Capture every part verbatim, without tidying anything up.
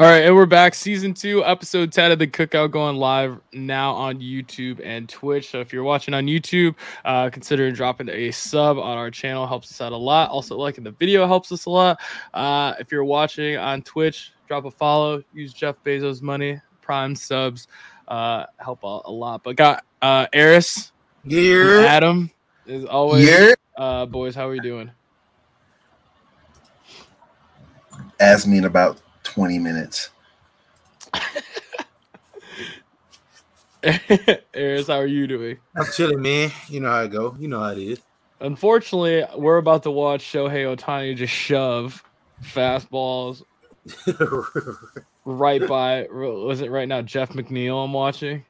All right, and we're back. Season two, episode ten of The Cookout, going live now on YouTube and Twitch. So if you're watching on YouTube, uh, consider dropping a sub on our channel. Helps us out a lot. Also, liking the video helps us a lot. Uh, if you're watching on Twitch, drop a follow. Use Jeff Bezos' money. Prime subs uh, help out a lot. But got uh, Aris. Yeah. Adam, as always. Yeah. Uh, boys, how are you doing? Ask me in about twenty minutes. Aris, how are you doing? I'm chilling, man. You know how it go. You know how it is. Unfortunately, we're about to watch Shohei Ohtani just shove fastballs right by, was it right now, Jeff McNeil I'm watching?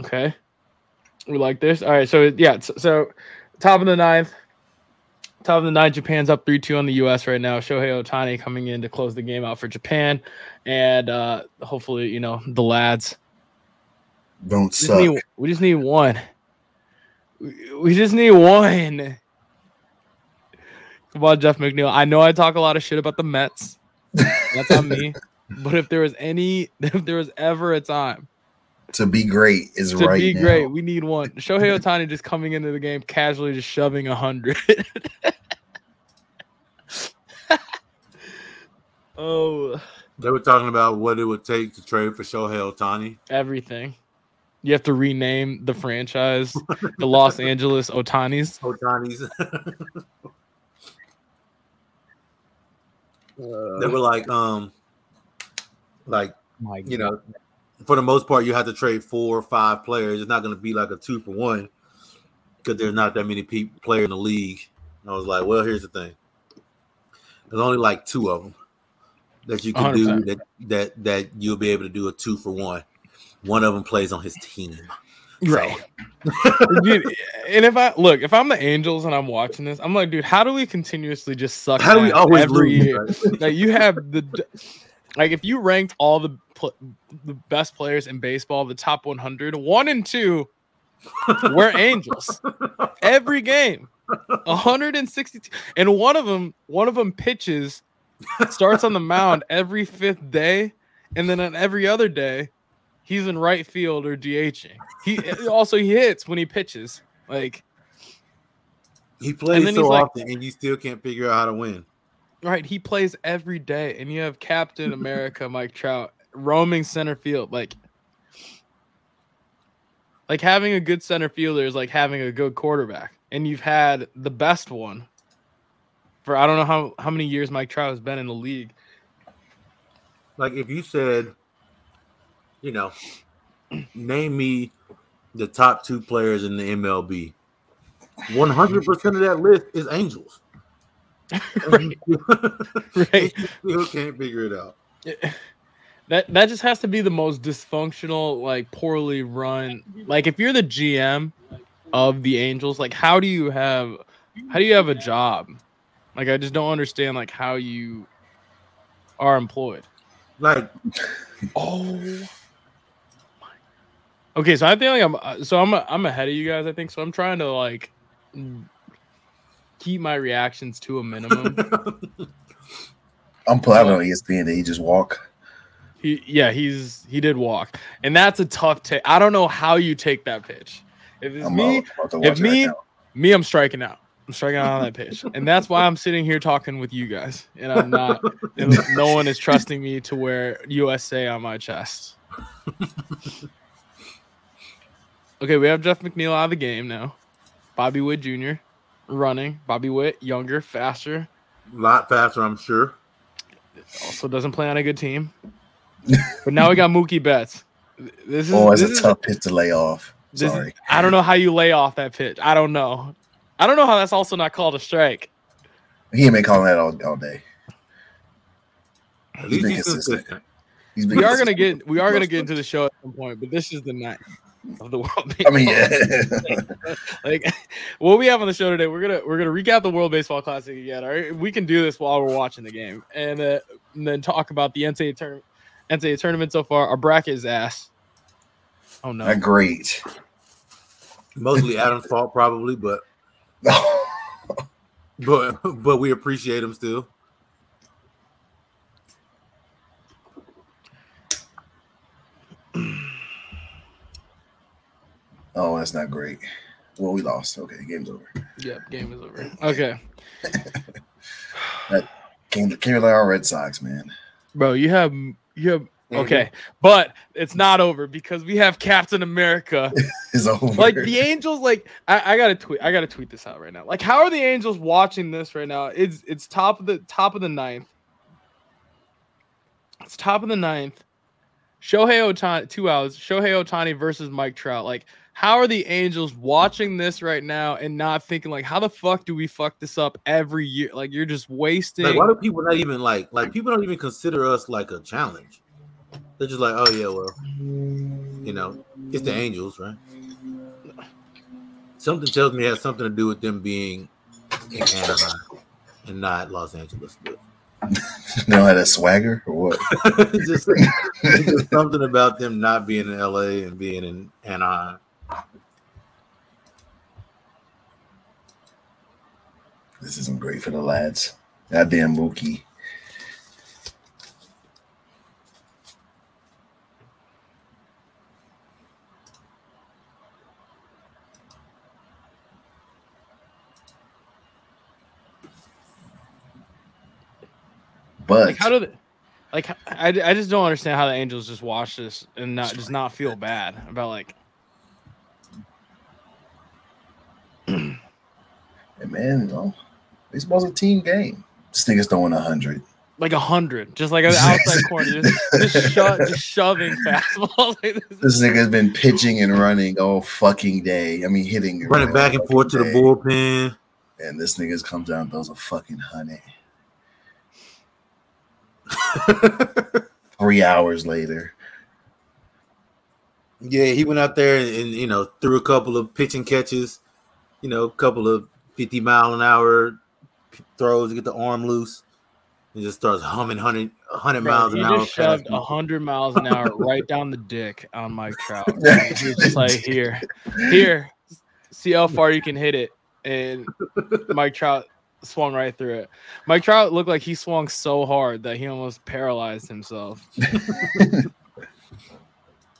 Okay. We like this. All right, so, yeah, so, so top of the ninth. Top of the ninth, Japan's up three two on the U S right now. Shohei Ohtani coming in to close the game out for Japan. And uh, hopefully, you know, the lads don't we suck. Need, we just need one. We, we just need one. Come on, Jeff McNeil. I know I talk a lot of shit about the Mets. That's on me. But if there was any, if there was ever a time to be great is to right be now. Great. We need one. Shohei Ohtani just coming into the game casually just shoving one hundred. Oh. They were talking about what it would take to trade for Shohei Ohtani. Everything. You have to rename the franchise the Los Angeles Ohtanis. Ohtanis. They were like, um, like, my you God. know, for the most part, you have to trade four or five players. It's not going to be like a two for one because there's not that many pe- players in the league. And I was like, well, here's the thing. There's only like two of them that you can one hundred percent do that, that that you'll be able to do a two for one. One of them plays on his team. Right. So. Dude, and if I look, if I'm the Angels and I'm watching this, I'm like, dude, how do we continuously just suck how do we always every lose, year? Right? Like you have the like if you ranked all the pl- the best players in baseball, the top one hundred, one and two were Angels. Every game, one hundred sixty-two, and one of them, one of them pitches, starts on the mound every fifth day, and then on every other day, he's in right field or DHing. He also he hits when he pitches. Like he plays so often, like, and you still can't figure out how to win. Right, he plays every day, and you have Captain America, Mike Trout, roaming center field. Like, like having a good center fielder is like having a good quarterback, and you've had the best one for I don't know how, how many years Mike Trout has been in the league. Like if you said, you know, name me the top two players in the M L B, one hundred percent of that list is Angels. Right. Right. Still can't figure it out. That that just has to be the most dysfunctional, like poorly run. Like if you're the G M of the Angels, like how do you have how do you have a job? Like I just don't understand like how you are employed. Like oh my. Okay, so I think like I'm so I'm I'm ahead of you guys, I think. So I'm trying to like keep my reactions to a minimum. I'm playing um, on E S P N that he just walk. He yeah, he's he did walk. And that's a tough take. I don't know how you take that pitch. If it's I'm me, if me, right me, I'm striking out. I'm striking out on that pitch. And that's why I'm sitting here talking with you guys. And I'm not and no one is trusting me to wear U S A on my chest. Okay, we have Jeff McNeil out of the game now. Bobby Witt Junior running. Bobby Witt, younger, faster. A lot faster, I'm sure. Also doesn't play on a good team. But now we got Mookie Betts. This is always oh, a tough pitch to lay off. Sorry. Is, I don't know how you lay off that pitch. I don't know. I don't know how that's also not called a strike. He ain't been calling that all, all day. He's been consistent. He's been we consistent. are gonna get we are gonna get into the show at some point, but this is the night of the World Baseball. I mean, yeah. Like what we have on the show today, we're gonna we're gonna recap the World Baseball Classic again. All right, we can do this while we're watching the game, and, uh, and then talk about the N C A A tournament. N C A A tournament so far, our bracket is ass. Oh no, not great. Mostly Adam's fault, probably, but But but we appreciate him still. Oh, that's not great. Well, we lost. Okay, game's over. Yep, game is over. Okay. That came to our Red Sox, man. Bro, you have you have okay, mm-hmm. But it's not over because we have Captain America. It's over. Like the Angels, like I, I gotta tweet, I gotta tweet this out right now. Like, how are the Angels watching this right now? It's it's top of the top of the ninth. It's top of the ninth. Shohei Ohtani, two outs. Shohei Ohtani versus Mike Trout. Like, how are the Angels watching this right now and not thinking like, how the fuck do we fuck this up every year? Like, you're just wasting. Like, why do people not even like like people don't even consider us like a challenge? They're just like, oh yeah, well, you know, it's the Angels, right? Something tells me it has something to do with them being in Anaheim and not Los Angeles. No, had a swagger or what? it's, just, it's just something about them not being in L A and being in Anaheim. This isn't great for the lads. Goddamn Mookie. But like, how do they, like, I, I just don't understand how the Angels just watch this and not just not feel bad about like. Hey man, you know, baseball's a team game. This nigga's throwing a hundred, like a hundred, just like an outside corner, just, just, sho- just shoving fastballs. Like, this this nigga's been pitching and running all fucking day. I mean, hitting, running back and forth to the bullpen, and this nigga's comes down and throws a fucking hundred. Three hours later. Yeah, he went out there and, and you know, threw a couple of pitching catches, you know, a couple of fifty mile an hour throws to get the arm loose, and just starts humming one hundred, one hundred bro, miles an hour. He just shoved one hundred miles an hour right down the dick on Mike Trout. He was just like, here, here, see how far you can hit it. And Mike Trout swung right through it. Mike Trout looked like he swung so hard that he almost paralyzed himself.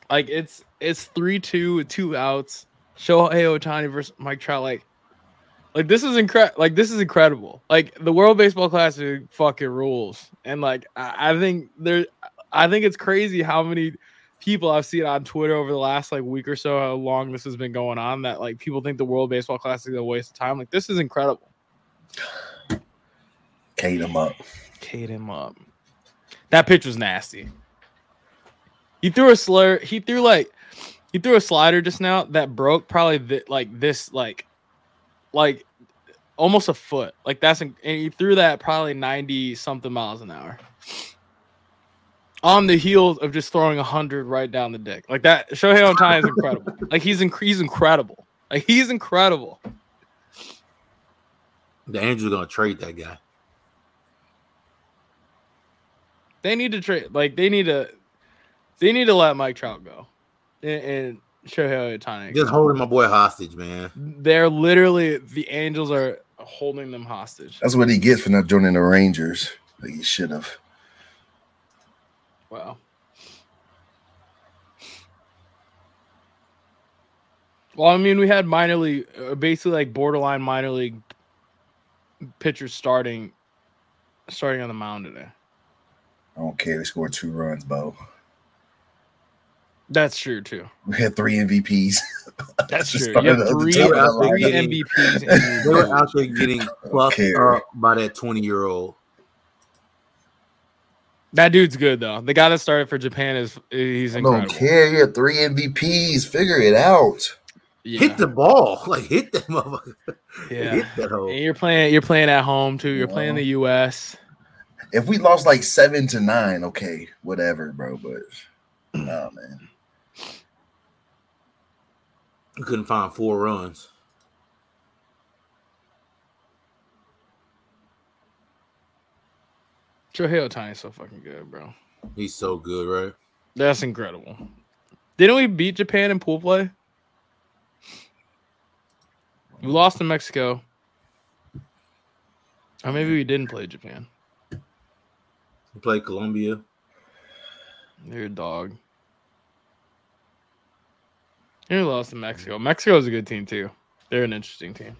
Like, it's it's three two with two outs. Shohei Ohtani versus Mike Trout. Like, like this is incredible. Like, this is incredible. Like, the World Baseball Classic fucking rules. And like, I, I think there, I think it's crazy how many people I've seen on Twitter over the last like week or so, how long this has been going on, that like people think the World Baseball Classic is a waste of time. Like, this is incredible. K'd him up. K'd him up. That pitch was nasty. He threw a slur. He threw like he threw a slider just now that broke probably th- like this like like almost a foot. Like that's and he threw that probably ninety something miles an hour. On the heels of just throwing a hundred right down the dick. Like that Shohei Ohtani is incredible. Like he's inc- he's incredible. Like he's incredible. The Angels are gonna trade that guy. They need to trade. Like they need to, they need to let Mike Trout go, and, and Shohei Ohtani. Just holding my boy hostage, man. They're literally the Angels are holding them hostage. That's what he gets for not joining the Rangers. Like he should have. Wow. Well, I mean, we had minor league, basically like borderline minor league pitchers starting starting on the mound today. I don't care. They scored two runs, Bo. That's true, too. We had three M V Ps. That's true. You had three, three M V Ps. They were out there getting fucked up by that twenty-year-old. That dude's good, though. The guy that started for Japan, is he's incredible. I don't care. You had three M V Ps. Figure it out. Yeah. Hit the ball, like hit that motherfucker. Yeah, hit that hole. And you're playing, you're playing at home too. You're wow. playing the U S. If we lost like seven to nine, okay, whatever, bro. But no, man, you couldn't find four runs. Shohei Ohtani is so fucking good, bro. He's so good, right? That's incredible. Didn't we beat Japan in pool play? We lost to Mexico. Or maybe we didn't play Japan. We played Colombia. They're a dog. And we lost to Mexico. Mexico is a good team, too. They're an interesting team.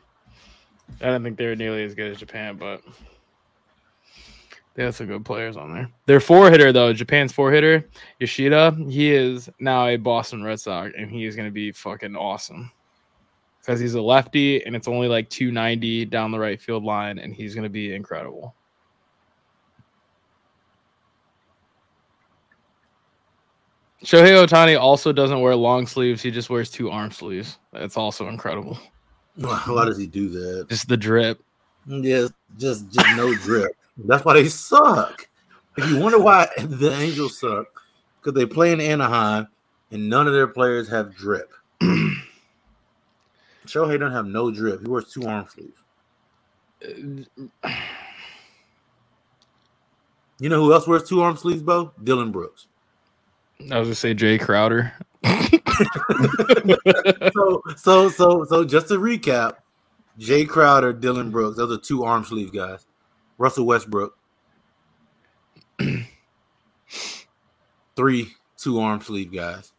I don't think they were nearly as good as Japan, but they have some good players on there. Their four-hitter, though, Japan's four-hitter, Yoshida, he is now a Boston Red Sox, and he is going to be fucking awesome. Because he's a lefty, and it's only like two ninety down the right field line, and he's going to be incredible. Shohei Ohtani also doesn't wear long sleeves. He just wears two arm sleeves. That's also incredible. Why does he do that? Just the drip. Yeah, just, just no drip. That's why they suck. If you wonder why the Angels suck, because they play in Anaheim, and none of their players have drip. Shohei doesn't have no drip. He wears two arm sleeves. You know who else wears two arm sleeves, Bo? Dylan Brooks. I was gonna say Jay Crowder. so, so, so, so, just to recap, Jay Crowder, Dylan Brooks, those are two arm sleeve guys. Russell Westbrook, three two arm sleeve guys.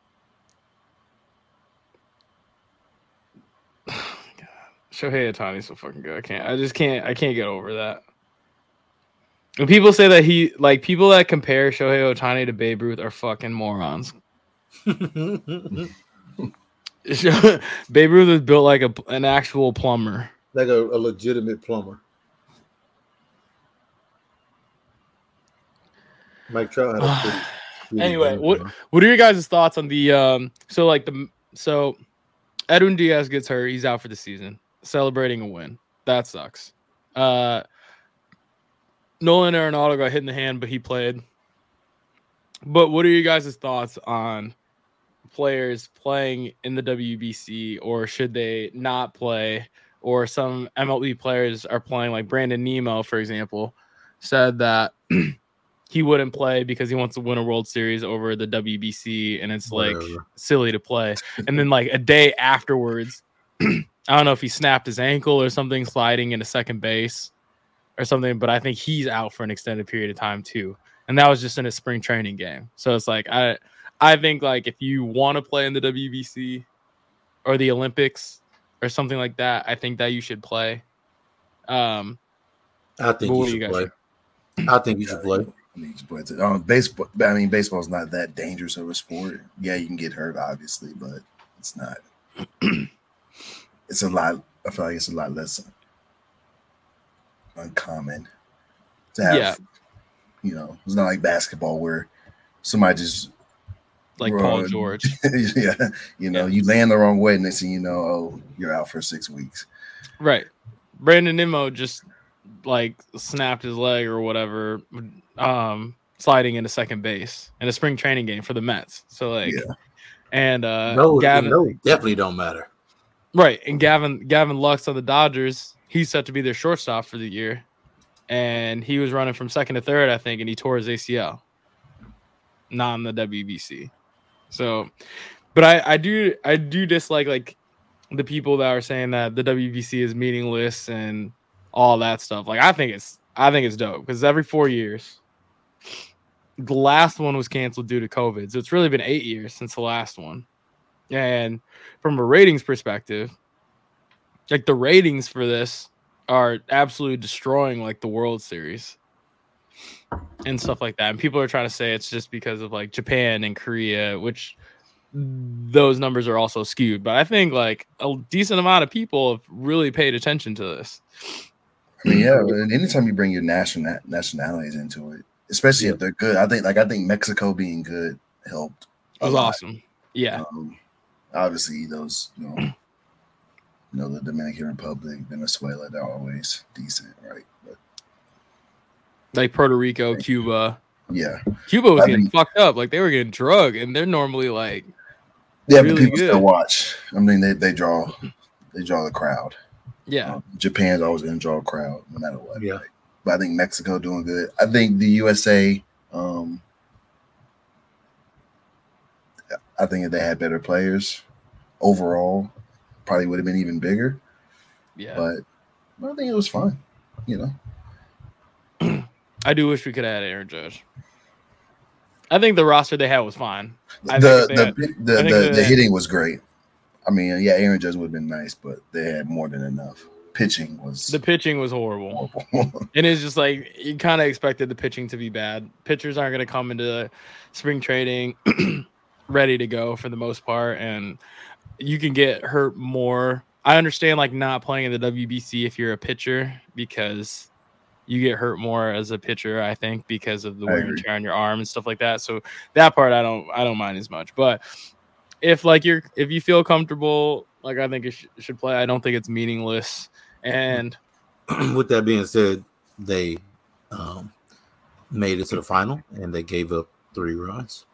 God, Shohei Ohtani's so fucking good. I can't. I just can't. I can't get over that. When people say that he, like, people that compare Shohei Ohtani to Babe Ruth are fucking morons. Babe Ruth was built like a, an actual plumber. Like a, a legitimate plumber. Mike Trout. Had a pretty anyway, what, what are your guys' thoughts on the, um, so like the, so Edwin Diaz gets hurt. He's out for the season. Celebrating a win. That sucks. Uh, Nolan Arenado got hit in the hand, but he played. But what are you guys' thoughts on players playing in the W B C, or should they not play? Or some M L B players are playing, like Brandon Nimmo, for example, said that he wouldn't play because he wants to win a World Series over the W B C, and it's like Whatever. silly to play. And then like a day afterwards, I don't know if he snapped his ankle or something sliding into second base. Or something, but I think he's out for an extended period of time too, and that was just in a spring training game. So it's like I, I think like if you want to play in the W B C or the Olympics or something like that, I think that you should play. Um, I think you should you play. Should? I think you should play. I mean, um, baseball. I mean, baseball is not that dangerous of a sport. Yeah, you can get hurt, obviously, but it's not. It's a lot. I feel like it's a lot less uncommon to have, yeah. You know, it's not like basketball where somebody just like rolled. Paul George, yeah, you know, yeah. You land the wrong way, and next thing you know, oh, you're out for six weeks, right? Brandon Nimmo just like snapped his leg or whatever, um, sliding into second base in a spring training game for the Mets, so like, yeah. and uh, no, Gavin, no, definitely don't matter, right? And Gavin, Gavin Lux on the Dodgers. He's set to be their shortstop for the year, and he was running from second to third, I think, and he tore his A C L, not in the W B C. So, but I, I do I do dislike like the people that are saying that the W B C is meaningless and all that stuff. Like I think it's I think it's dope because every four years, the last one was canceled due to COVID, so it's really been eight years since the last one. And from a ratings perspective, like the ratings for this are absolutely destroying like the World Series and stuff like that. And people are trying to say it's just because of like Japan and Korea, which those numbers are also skewed. But I think like a decent amount of people have really paid attention to this. I mean, yeah, but anytime you bring your national nationalities into it, especially yeah. if they're good, I think like I think Mexico being good helped. It was awesome. Yeah. Um, obviously those, you know, You know, the Dominican Republic, Venezuela, they're always decent, right? But, like Puerto Rico, like, Cuba. Yeah. Cuba was I getting mean, fucked up. Like, they were getting drugged, and they're normally, like, yeah, really but people good. Still watch. I mean, they, they draw they draw the crowd. Yeah. Um, Japan's always going to draw a crowd, no matter what. Yeah. Right? But I think Mexico doing good. I think the U S A, um, I think if they had better players overall, probably would have been even bigger. Yeah. But I think it was fine. You know, I do wish we could have had Aaron Judge. I think the roster they had was fine. I the think the, had, the, I think the, the the hitting was great. I mean, yeah, Aaron Judge would have been nice, but they had more than enough. Pitching was the pitching was horrible, horrible. And it's just like you kind of expected the pitching to be bad. Pitchers aren't going to come into spring training ready to go for the most part, and you can get hurt more. I understand like not playing in the W B C if you're a pitcher because you get hurt more as a pitcher, I think, because of the wear and tear on your arm and stuff like that. So that part I don't I don't mind as much. But if like you're if you feel comfortable, like I think it sh- should play. I don't think it's meaningless. And with that being said, they um, made it to the final and they gave up three runs.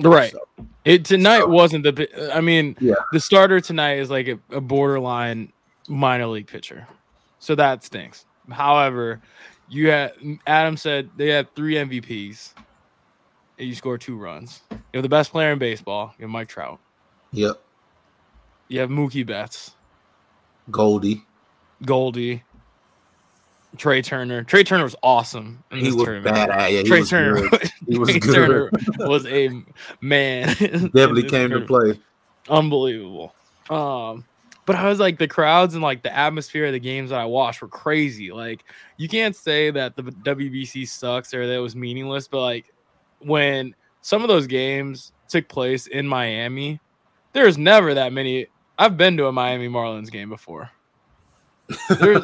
Right. So, it tonight so. wasn't the. I mean, yeah. the starter tonight is like a, a borderline minor league pitcher, so that stinks. However, you had Adam said they had three M V Ps, and you score two runs. You have the best player in baseball. You have Mike Trout. Yep. You have Mookie Betts. Goldie. Goldie. Trey Turner. Trey Turner was awesome in this tournament. Bad. Yeah, Trey was Turner. He was Trey good. Turner was a man. Definitely came tournament. to play. Unbelievable. Um, but I was like, the crowds and like the atmosphere of the games that I watched were crazy. Like, you can't say that the W B C sucks or that it was meaningless, but like when some of those games took place in Miami, there's never that many. I've been to a Miami Marlins game before. There's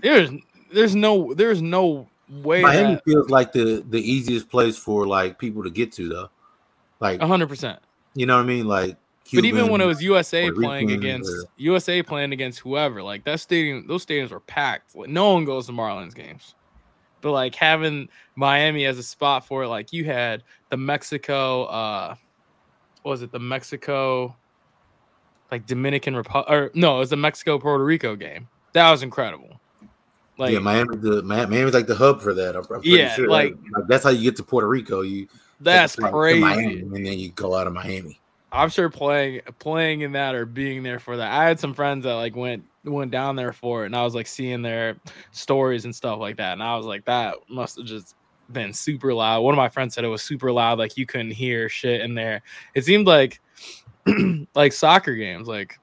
there's there's no there's no way Miami that, feels like the, the easiest place for like people to get to though. Like one hundred percent. You know what I mean? Like Cuban, but even when it was U S A playing against or, U S A playing against whoever, like that stadium, those stadiums were packed. Like, no one goes to Marlins games. But like having Miami as a spot for it, like you had the Mexico uh what was it the Mexico like Dominican Republic or no, it was the Mexico Puerto Rico game. That was incredible. Like yeah, Miami, the Miami's like the hub for that. I'm, I'm pretty yeah, sure. Like, like that's how you get to Puerto Rico. You that's crazy, Miami, and then you go out of Miami. I'm sure playing playing in that or being there for that. I had some friends that like went went down there for it, and I was like seeing their stories and stuff like that, and I was like, that must have just been super loud. One of my friends said it was super loud, like you couldn't hear shit in there. It seemed like like soccer games, like.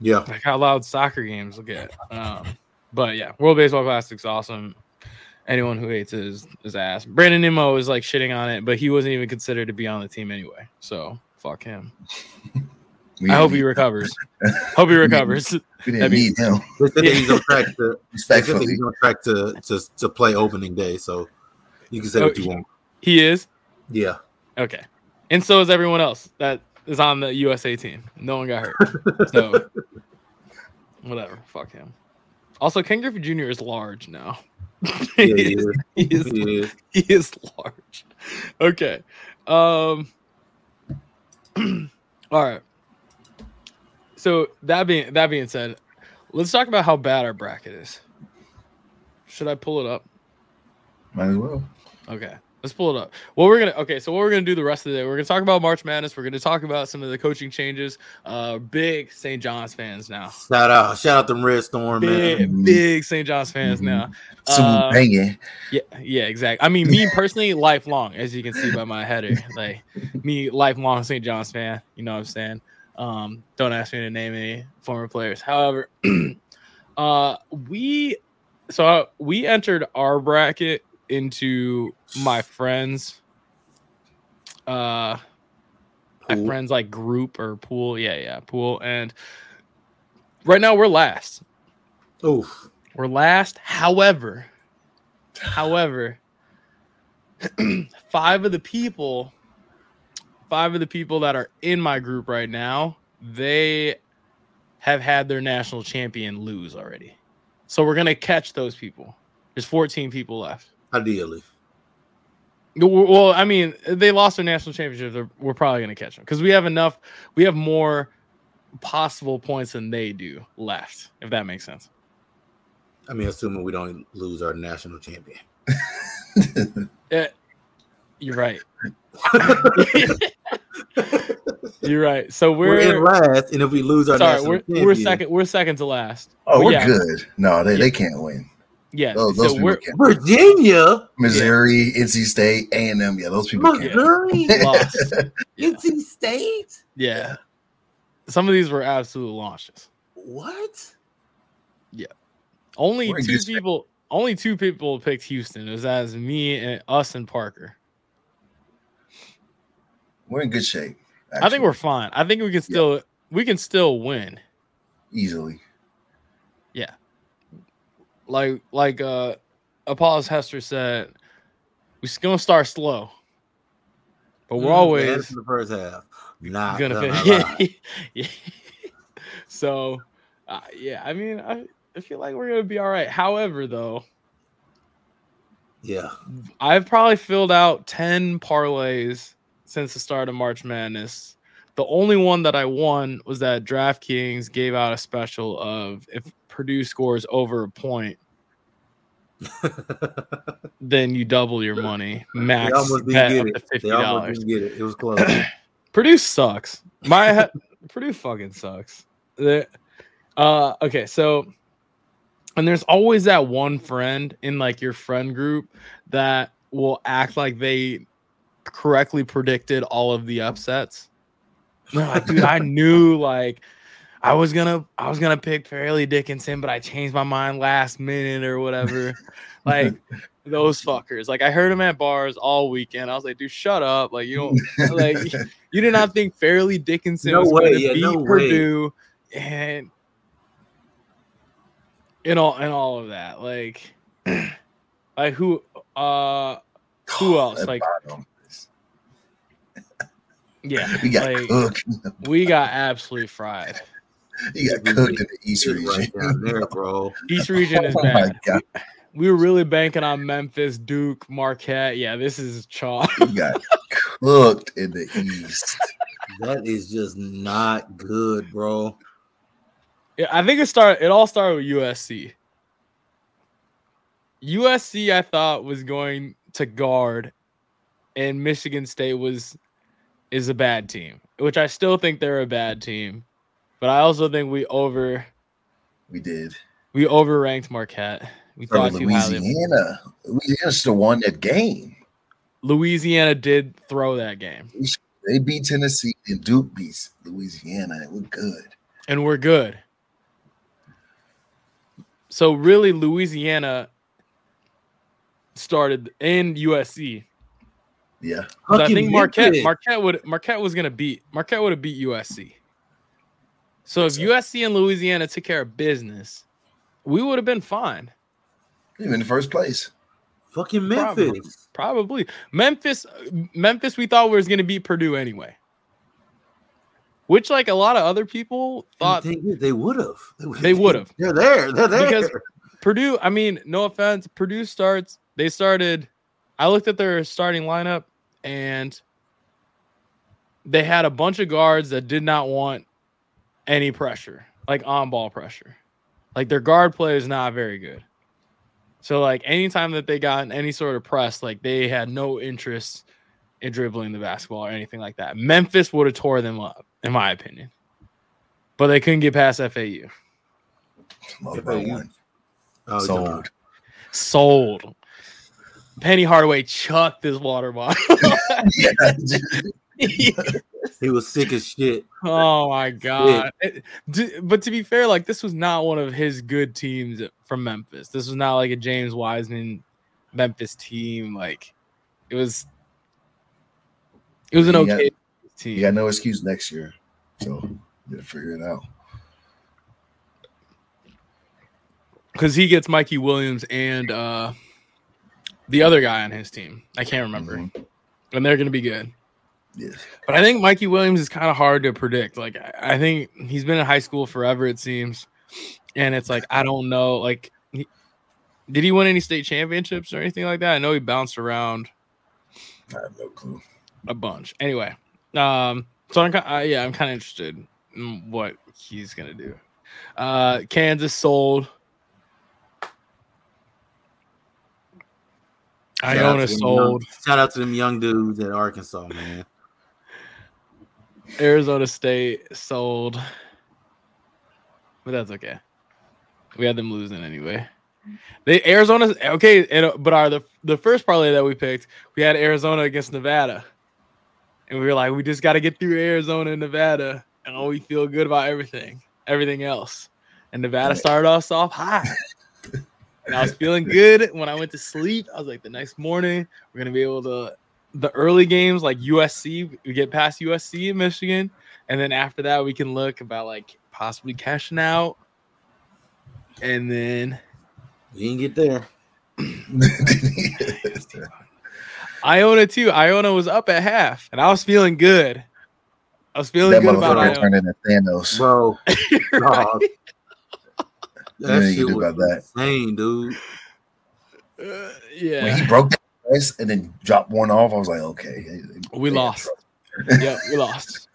Yeah, like how loud soccer games will get. Um, but yeah, World Baseball Classic's awesome. Anyone who hates it is, is ass. Brandon Nimmo is like shitting on it, but he wasn't even considered to be on the team anyway. So fuck him. We I hope he recovers. hope he recovers. We didn't be, need him. He's on track to respectfully. He's on track to, to to play opening day. So you can say oh, what you want. He is. Yeah. Okay. And so is everyone else that is on the U S A team. No one got hurt. So whatever. Fuck him. Also, Ken Griffey Junior is large now. he, yeah, is, yeah. He, is, he, is. he is large. Okay. Um all right. So that being that being said, let's talk about how bad our bracket is. Should I pull it up? Might as well. Okay. Let's pull it up. What we're gonna okay, so what we're gonna do the rest of the day, we're gonna talk about March Madness. We're gonna talk about some of the coaching changes. Uh, big Saint John's fans now. Shout out, shout out them Red Storm, big, man. Big Saint John's fans mm-hmm. now. Uh, yeah, yeah, exactly. I mean, me personally, lifelong, as you can see by my header, like me, lifelong Saint John's fan. You know what I'm saying? Um, don't ask me to name any former players. However, uh, we so uh, we entered our bracket into my friends uh pool. my friends like group or pool yeah yeah pool and right now we're last oh we're last however however five of the people five of the people that are in my group right now, they have had their national champion lose already, so we're gonna catch those people. There's fourteen people left. Ideally. Well, I mean, they lost their national championship. They're, we're probably going to catch them because we have enough. We have more possible points than they do left, if that makes sense. I mean, assuming we don't lose our national champion. uh, you're right. You're right. So we're, we're in last, and if we lose our sorry, national we're, champion. We're second, we're second to last. Oh, we're yeah. good. No, they, yeah. they can't win. Yeah, those, those so we're, Virginia, Missouri, yeah. N C State, A and M. Yeah, those people. Missouri, yeah. yeah. N C State. Yeah, some of these were absolute launches. What? Yeah, only we're two people. State. Only two people picked Houston. It was as me and us and Parker. We're in good shape. Actually. I think we're fine. I think we can still yeah. we can still win easily. Yeah. Like like uh, Apollos Hester said, we're gonna start slow, but we're mm, always the first half. Not gonna gonna finish. yeah. So, uh, yeah. I mean, I, I feel like we're gonna be all right. However, though, yeah, I've probably filled out ten parlays since the start of March Madness. The only one that I won was that DraftKings gave out a special of if Purdue scores over a point, then you double your money. Max, they almost didn't get it. They almost didn't get it. It was close. Purdue sucks. My Purdue fucking sucks. Uh, okay, so and there's always that one friend in like your friend group that will act like they correctly predicted all of the upsets. Like, dude, I knew like. I was gonna, I was gonna pick Fairleigh Dickinson, but I changed my mind last minute or whatever. Like those fuckers. Like I heard him at bars all weekend. I was like, dude, shut up. Like you don't, like you did not think Fairleigh Dickinson no was way, gonna yeah, beat no Purdue, way. and and all and all of that. Like, like who, uh, who else? Like. Yeah, we got like, cooked. We got absolutely fried. You got cooked in the East Region, right down there, bro. East Region is oh bad. God. We were really banking on Memphis, Duke, Marquette. Yeah, this is chalk. We got cooked in the East. That is just not good, bro. Yeah, I think it started. It all started with U S C. U S C, I thought was going to guard, and Michigan State was. Is a bad team, which I still think they're a bad team, but I also think we over. We did. We overranked Marquette. We thought too highly. Louisiana, Louisiana still won that game. Louisiana did throw that game. They beat Tennessee and Duke beats Louisiana, and we're good. And we're good. So really, Louisiana started in U S C. Yeah, I think Marquette, Marquette would Marquette was gonna beat Marquette would have beat U S C. So if U S C and Louisiana took care of business, we would have been fine. Even in the first place, fucking Memphis, probably, probably. Memphis. Memphis, we thought we was gonna beat Purdue anyway, which like a lot of other people thought they they would have. They would have. They're there. They're there because Purdue. I mean, no offense, Purdue starts. They started. I looked at their starting lineup, and they had a bunch of guards that did not want any pressure, like on-ball pressure. Like, their guard play is not very good. So, like, anytime that they got in any sort of press, like, they had no interest in dribbling the basketball or anything like that. Memphis would have tore them up, in my opinion. But they couldn't get past F A U. F A U. Oh, Sold. Sold. Penny Hardaway chucked this water bottle. He was sick as shit. Oh my god! It, d- but to be fair, like this was not one of his good teams from Memphis. This was not like a James Wiseman Memphis team. Like it was, it was an you okay got, team. You got no excuse next year, so you gotta figure it out. Because he gets Mikey Williams and. uh The other guy on his team. I can't remember. Mm-hmm. And they're going to be good. Yes. But I think Mikey Williams is kind of hard to predict. Like, I, I think he's been in high school forever, it seems. And it's like, I don't know. Like, he, did he win any state championships or anything like that? I know he bounced around. I have no clue. A bunch. Anyway. Um, so, I'm, uh, yeah, I'm kind of interested in what he's going to do. Uh, Kansas sold. Iona sold. Young, shout out to them young dudes at Arkansas, man. Arizona State sold. But that's okay. We had them losing anyway. They Arizona okay, and, but our the, the first parlay that we picked, we had Arizona against Nevada, and we were like, we just got to get through Arizona and Nevada, and oh, we feel good about everything, everything else. And Nevada started us off high, and I was feeling good when I went to sleep. I was like, the next morning we're gonna be able to. The early games like U S C, we get past U S C and Michigan, and then after that we can look about like possibly cashing out, and then. You didn't get there. Iona too. Iona was up at half, and I was feeling good. I was feeling that good about Iona. Turned into Thanos, bro. Right? That shit was that. Insane, dude. Uh, yeah, when he broke the press and then dropped one off, I was like, okay, we lost. Yeah, we lost.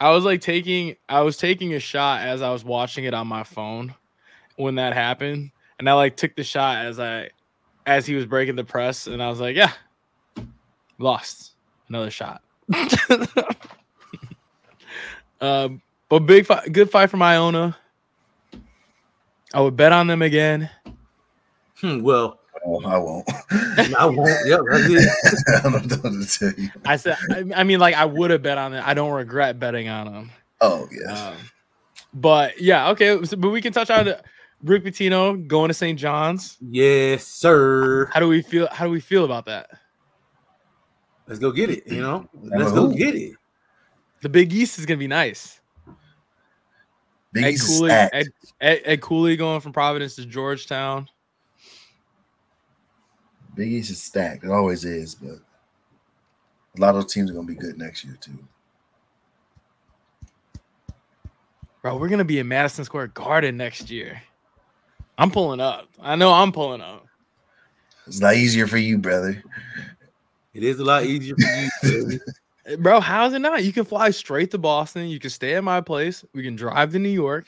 I was like taking, I was taking a shot as I was watching it on my phone. When that happened, and I like took the shot as I as he was breaking the press, and I was like, yeah, lost another shot. um, but big fi- good fight from Iona. I would bet on them again. Hmm, well, oh, I won't. I won't. Yeah, that's it. I'm done to tell you. I said, I mean, like, I would have bet on them. I don't regret betting on them. Oh, yes. Um, but yeah, okay, but we can touch on it. Rick Pitino going to Saint John's. Yes, sir. How do we feel? How do we feel about that? Let's go get it. You know, let's go get it. The Big East is gonna be nice. Big Ed Cooley, Ed, Ed, Ed Cooley going from Providence to Georgetown. Big East is stacked. It always is, but a lot of teams are gonna be good next year too. Bro, we're gonna be in Madison Square Garden next year. I'm pulling up. I know I'm pulling up. It's a lot easier for you, brother. It is a lot easier for you, bro. How is it not? You can fly straight to Boston. You can stay at my place. We can drive to New York,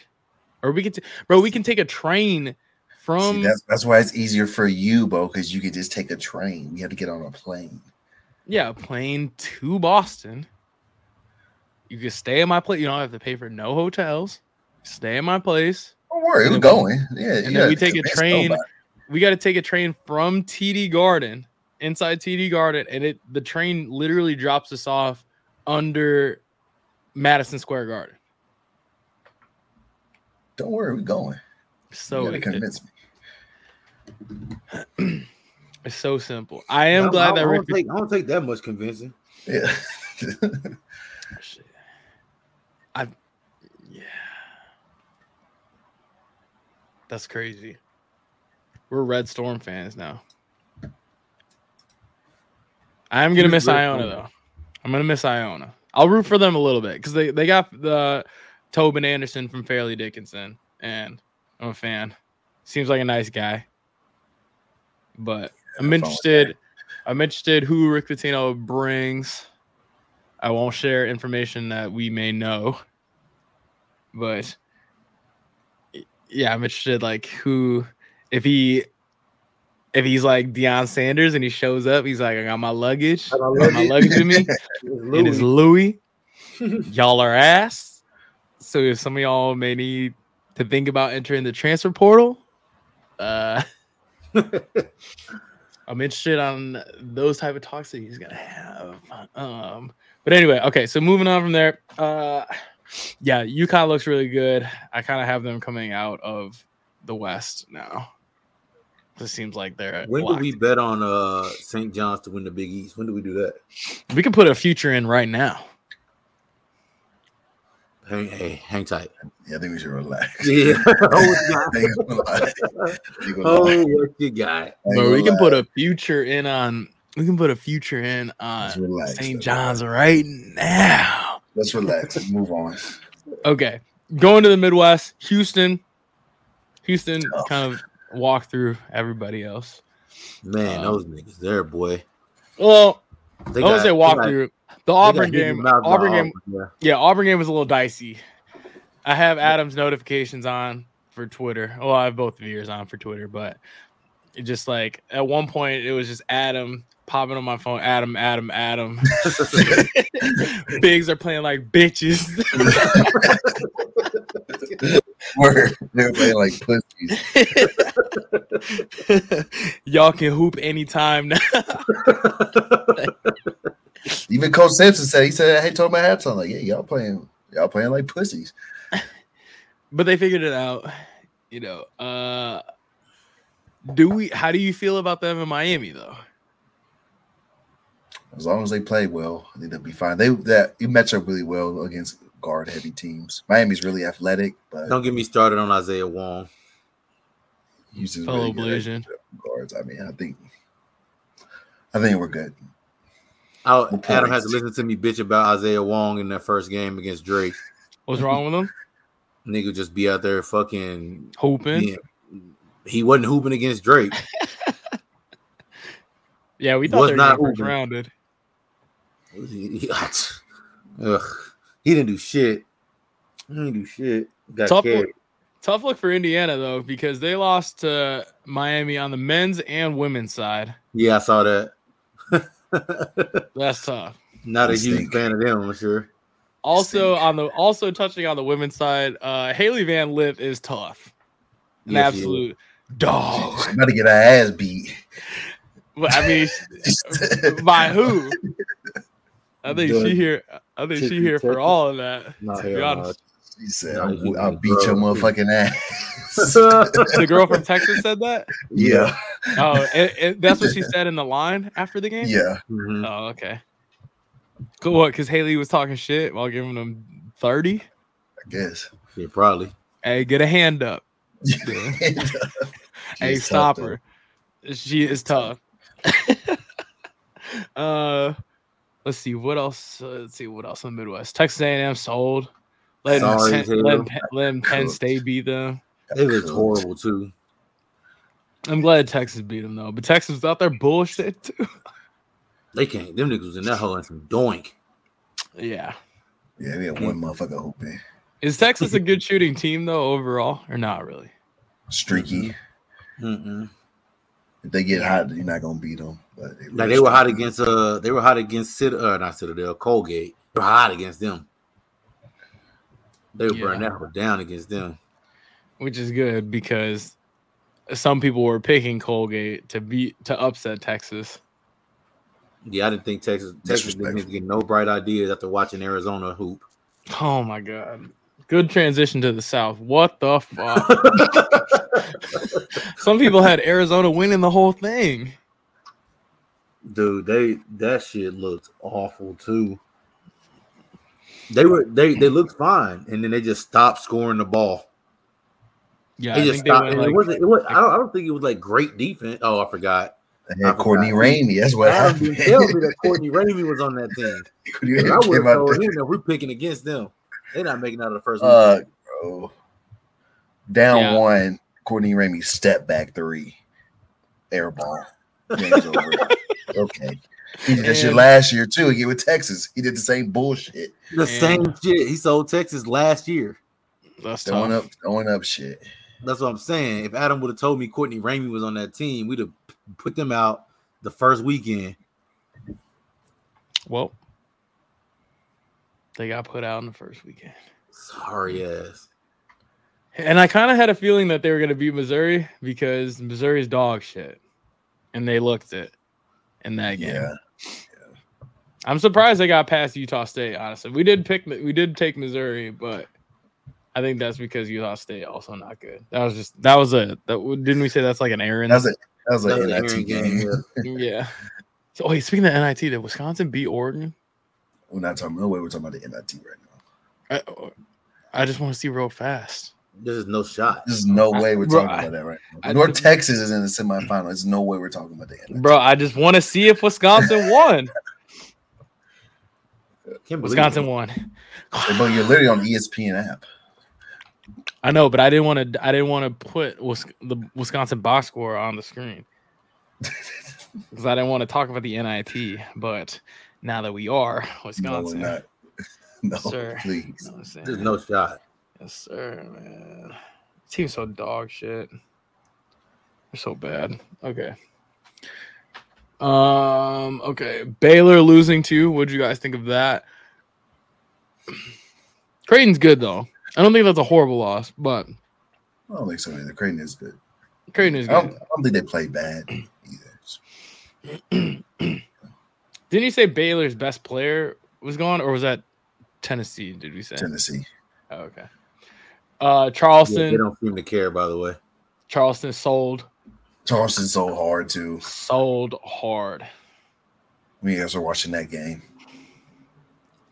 or we can, t- bro. We can take a train from. See, that's that's why it's easier for you, bro, because you can just take a train. We have to get on a plane. Yeah, a plane to Boston. You can stay at my place. You don't have to pay for no hotels. Stay at my place. Don't worry, we're going. Yeah, and then we take a train. We got to take a train from T D Garden, inside T D Garden, and it the train literally drops us off under Madison Square Garden. Don't worry, we're going. So you convince me. It's so simple. I am glad that Rick. I don't take that much convincing. Yeah. I, yeah, that's crazy. We're Red Storm fans now. I am gonna miss Iona though. I'm gonna miss Iona. I'll root for them a little bit because they, they got the Tobin Anderson from Fairleigh Dickinson, and I'm a fan. Seems like a nice guy, but I'm interested. I'm interested who Rick Pitino brings. I won't share information that we may know, but yeah, I'm interested. Like, who, if he, if he's like Deion Sanders and he shows up, he's like, I got my luggage, I got my luggage with me. It is Louis. Y'all are ass. So if some of y'all may need to think about entering the transfer portal, uh, I'm interested on those type of talks that he's gonna have. Um. But anyway, okay, so moving on from there. Uh, yeah, UConn looks really good. I kind of have them coming out of the West now. It seems like they're When locked. Do we bet on uh, Saint John's to win the Big East? When do we do that? We can put a future in right now. Hey, hey, hang tight. Yeah, I think we should relax. Yeah. Oh, what you got? But we can put a future in on... We can put a future in on Saint John's right now. Let's relax and move on. Okay. Going to the Midwest, Houston. Houston oh. kind of walked through everybody else. Man, um, those niggas there, boy. Well, they I would say walk got, through. The Auburn game. Auburn game. Auburn, yeah. yeah, Auburn game was a little dicey. I have Adam's notifications on for Twitter. Well, I have both of yours on for Twitter, but it just like at one point it was just Adam popping on my phone. Adam, Adam, Adam. Bigs are playing like bitches. Word. They're playing like pussies. Y'all can hoop anytime now. Even Coach Simpson said, he said, hey, told my hats on. Like, yeah, y'all playing, y'all playing like pussies. But they figured it out, you know. Uh, do we? How do you feel about them in Miami, though? As long as they play well, I think they'll be fine. They that you match up really well against guard-heavy teams. Miami's really athletic, but don't get me started on Isaiah Wong. Uses really good guards. I mean, I think, I think we're good. I'll, we'll Adam has to listen to me bitch about Isaiah Wong in that first game against Drake. What's wrong with him? Nigga just be out there fucking hooping. Yeah. He wasn't hooping against Drake. Yeah, we thought was they were not grounded. He, ugh, he didn't do shit. He didn't do shit. Got tough, look, tough look for Indiana, though, because they lost to Miami on the men's and women's side. Yeah, I saw that. That's tough. Not a huge fan of them, I'm sure. Also on the also touching on the women's side, uh, Haley Van Lith is tough, an yes, absolute dog. She's about to get her ass beat. But, I mean, by who? I think she here. I think she here for all of that. Not to be honest, she said, I'll, "I'll beat your motherfucking ass." The girl from Texas said that. Yeah. Oh, and, and that's what she said in the line after the game. Yeah. Mm-hmm. Oh, okay. Cool, what? Because Haley was talking shit while giving them thirty. I guess. Yeah, probably. Hey, get a hand up. Hand up. Hey, stop her. Though. She is tough. uh, let's see what else. Uh, let's see what else in the Midwest. Texas A and M sold. Let Penn, Penn State beat them. It was horrible too. I'm glad Texas beat them though, but Texas was out there bullshit too. They can't. Them niggas was in that hole and some doink. Yeah. Yeah, we had one motherfucker hooping. Is Texas a good shooting team, though, overall? Or not really? Streaky. Mm-mm. If they get hot, you're not going to beat them. But they, like they were hot against uh, – they were hot against Cit- uh, not Citadel, Colgate. They were hot against them. They were yeah. burning that down against them. Which is good because some people were picking Colgate to beat to upset Texas. Yeah, I didn't think Texas Texas didn't get no bright ideas after watching Arizona hoop. Oh my god. Good transition to the South. What the fuck? Some people had Arizona winning the whole thing. Dude, they that shit looked awful too. They were they they looked fine and then they just stopped scoring the ball. Yeah, they I just think stopped. They went like, it wasn't, it was, I, don't, I don't think it was like great defense. Oh, I forgot. And then Courtney Ramey, that's what I happened. Tell me that Courtney Ramey was on that thing. I would have told him that we're picking against them. They're not making out of the first uh, week. Bro. Down yeah. one, Courtney Ramey step back three. Air ball. Game's over. Okay. He did that shit last year, too. He with Texas. He did the same bullshit. The and same shit. He sold Texas last year. That's going up, going up shit. That's what I'm saying. If Adam would have told me Courtney Ramey was on that team, we'd have put them out the first weekend. Well, they got put out in the first weekend. Sorry ass. And I kind of had a feeling that they were going to beat Missouri because Missouri's dog shit. And they looked it in that game. Yeah. Yeah. I'm surprised they got past Utah State, honestly. We did pick we did take Missouri, but I think that's because Utah State also not good. That was just that was a that didn't we say that's like an error? That's it. That was like an N I T game. game. Yeah. So wait, speaking of N I T, did Wisconsin beat Oregon? We're not talking. No way, we're talking about the N I T right now. I, I just want to see real fast. There's no shot. There's no I, way we're bro, talking I, about that right now. I, North I, Texas is in the semifinals. There's no way we're talking about the N I T. Bro, I just want to see if Wisconsin won. Wisconsin won. But you're literally on the E S P N app. I know, but I didn't want to. I didn't want to put the Wisconsin box score on the screen because I didn't want to talk about the N I T. But now that we are Wisconsin, no, no sir, please, you know there's no shot. Yes, sir, man. Team's so dog shit. They're so bad. Okay. Um. Okay. Baylor losing to. What'd you guys think of that? Creighton's good though. I don't think that's a horrible loss, but I don't think so either. Creighton is good. Creighton is good. I don't, I don't think they play bad either. Didn't you say Baylor's best player was gone, or was that Tennessee? Did we say Tennessee? Oh, okay. Uh, Charleston. Yeah, they don't seem to care, by the way. Charleston sold. Charleston sold hard too. Sold hard. We guys were watching that game.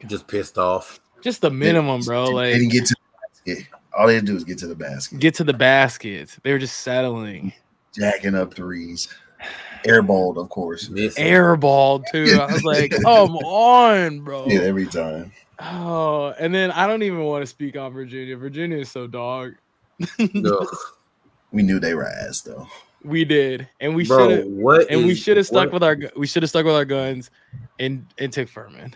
Just pissed off. Just the minimum, they, bro. They, like they didn't get to the basket. All they had to do was get to the basket. Get to the basket. They were just settling. Jacking up threes. Airballed, of course. Airballed too. I was like, come on, bro. Yeah, every time. Oh, and then I don't even want to speak on Virginia. Virginia is so dog. No. We knew they were ass though. We did, and we should have. And we should have stuck what? with our. We should have stuck with our guns, and and took Furman.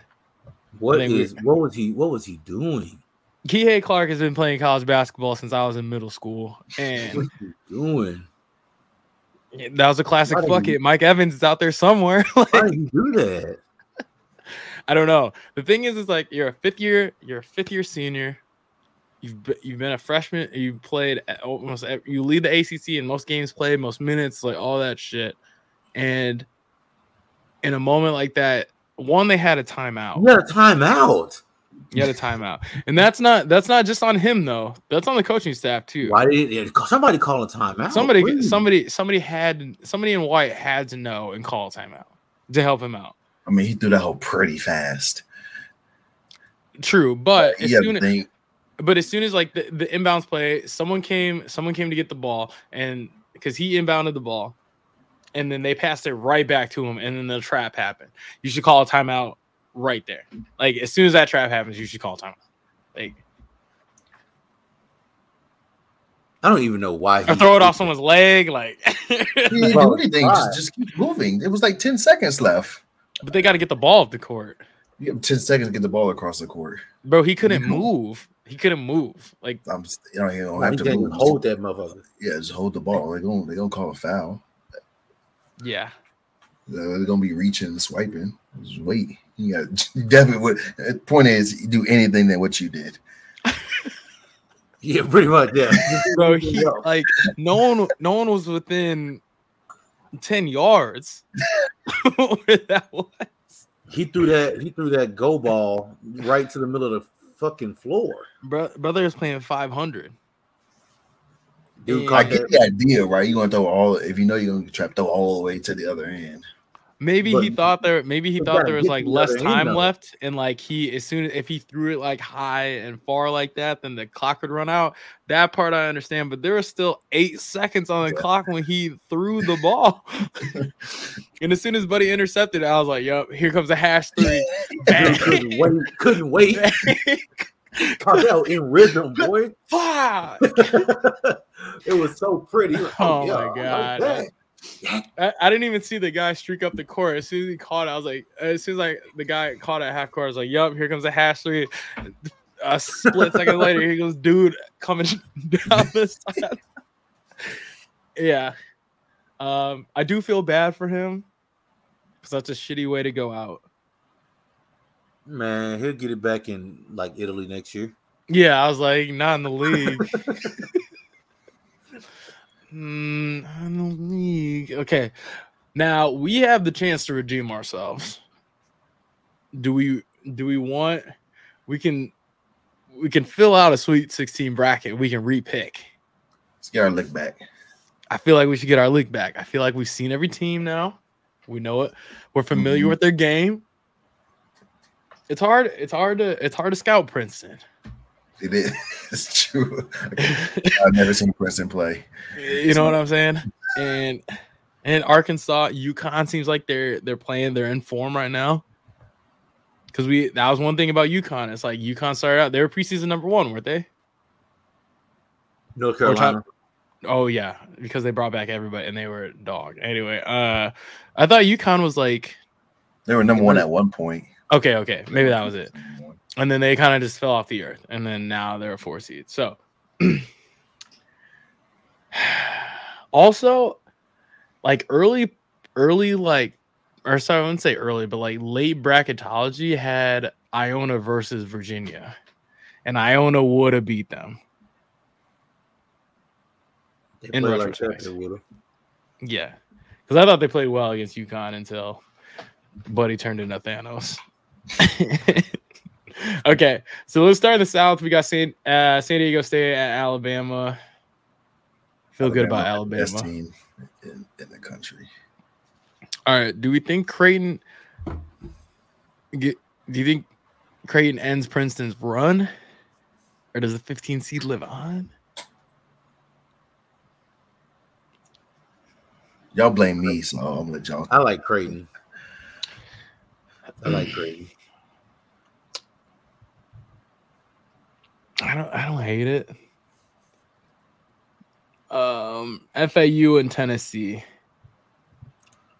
What is? We, what was he? What was he doing? Kihei Clark has been playing college basketball since I was in middle school. And what you doing? That was a classic bucket. You, Mike Evans is out there somewhere. Like, why did you do that? I don't know. The thing is, is like you're a fifth year. You're a fifth year senior. You've been, you've been a freshman. You played almost. You lead the A C C in most games played, most minutes, like all that shit. And in a moment like that, one, they had a timeout. You had a timeout. You had a timeout, and that's not that's not just on him though. That's on the coaching staff too. Why did somebody call a timeout? Somebody, please. somebody, somebody had somebody in white had to know and call a timeout to help him out. I mean, he threw that hole pretty fast. True, but as soon as But as soon as like the, the inbounds play, someone came, someone came to get the ball, and because he inbounded the ball, and then they passed it right back to him, and then the trap happened. You should call a timeout right there. Like as soon as that trap happens, you should call a timeout. Like I don't even know why. Or throw it off someone's leg. Like he didn't do anything. Just, just keep moving. It was like ten seconds left. But they got to get the ball off the court. You have ten seconds to get the ball across the court. Bro, he couldn't mm-hmm. move. He couldn't move. Like I'm, you know, he don't have he to move. Hold that motherfucker. Yeah, just hold the ball. They don't. They don't call a foul. Yeah, they're gonna be reaching, and swiping. Just wait. You got definitely. What point is? Do anything than what you did. Yeah, pretty much. Yeah, bro. He, like no one, no one was within ten yards where that was. He threw that. He threw that go ball right to the middle of the fucking floor. Bro, brother is playing five hundred. Dude, I get the idea, right? You gonna throw all if you know you're gonna trap throw all the way to the other end. Maybe but, he thought there. Maybe he thought there was like the less time left, and like he as soon as if he threw it like high and far like that, then the clock would run out. That part I understand, but there was still eight seconds on the yeah. clock when he threw the ball. And as soon as Buddy intercepted, I was like, "Yup, here comes a hash three." couldn't wait. Couldn't wait. Carmel in rhythm, boy. Fuck. It was so pretty. Like, oh my god. Like I, I didn't even see the guy streak up the court. As soon as he caught it, I was like, as soon as like the guy caught it at half court, I was like, yup, here comes a hash three. A split second later, here goes dude coming down this time. Yeah. Um, I do feel bad for him because that's a shitty way to go out. Man, he'll get it back in like Italy next year. Yeah, I was like, not in the league. Mm, I don't need. Okay, now we have the chance to redeem ourselves. Do we? Do we want? We can. We can fill out a Sweet sixteen bracket. We can repick. Let's get our lick back. I feel like we should get our lick back. I feel like we've seen every team now. We know it. We're familiar mm-hmm. with their game. It's hard. It's hard to. It's hard to scout Princeton. It is. It's true. I've never seen Princeton play. You know what I'm saying? And and Arkansas, UConn seems like they're they're playing. They're in form right now. Because we that was one thing about UConn. It's like UConn started out. They were preseason number one, weren't they? North Carolina. Oh yeah, because they brought back everybody and they were dog. Anyway, uh, I thought UConn was like they were number one at one point. Okay, okay, maybe that was it. And then they kind of just fell off the earth. And then now they're a four seed. So also like early, early, like, or sorry, I wouldn't say early, but like late bracketology had Iona versus Virginia and Iona would have beat them. They in retrospect. Like yeah. Because I thought they played well against UConn until Buddy turned into Thanos. Okay. So let's start in the South. We got San, uh, San Diego State at Alabama. Feel Alabama, good about Alabama. Best team in, in the country. All right. Do we think Creighton get, do you think Creighton ends Princeton's run? Or does the fifteen seed live on? Y'all blame me, so I'm gonna let y'all. I like Creighton. I like Creighton. I don't. I don't hate it. Um, F A U and Tennessee.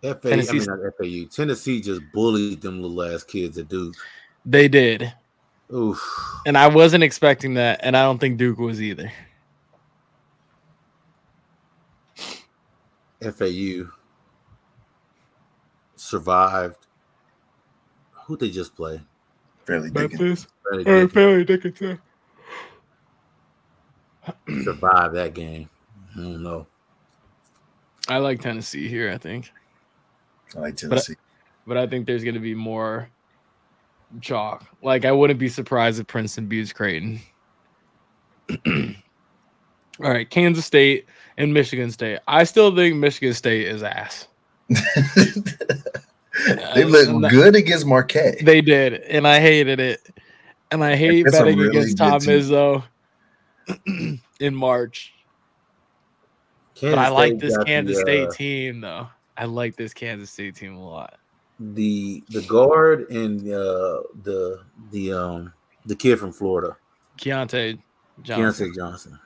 F A U, Tennessee. I mean, not F A U. Tennessee just bullied them little ass kids at Duke. They did. Oof. And I wasn't expecting that, and I don't think Duke was either. F A U survived. Who'd they just play? Fairleigh Dickinson. Fairleigh Dickinson. Survived that game. I don't know. I like Tennessee here, I think. I like Tennessee. But I, but I think there's going to be more chalk. Like, I wouldn't be surprised if Princeton beats Creighton. All right, Kansas State and Michigan State. I still think Michigan State is ass. They looked good against Marquette. They did, and I hated it. And I hate That's betting really against Tom Izzo in March. Kansas but I like this Kansas the, State uh, team, though. I like this Kansas State team a lot. The the guard and uh, the the um the kid from Florida, Keontae Johnson. Keontae Johnson.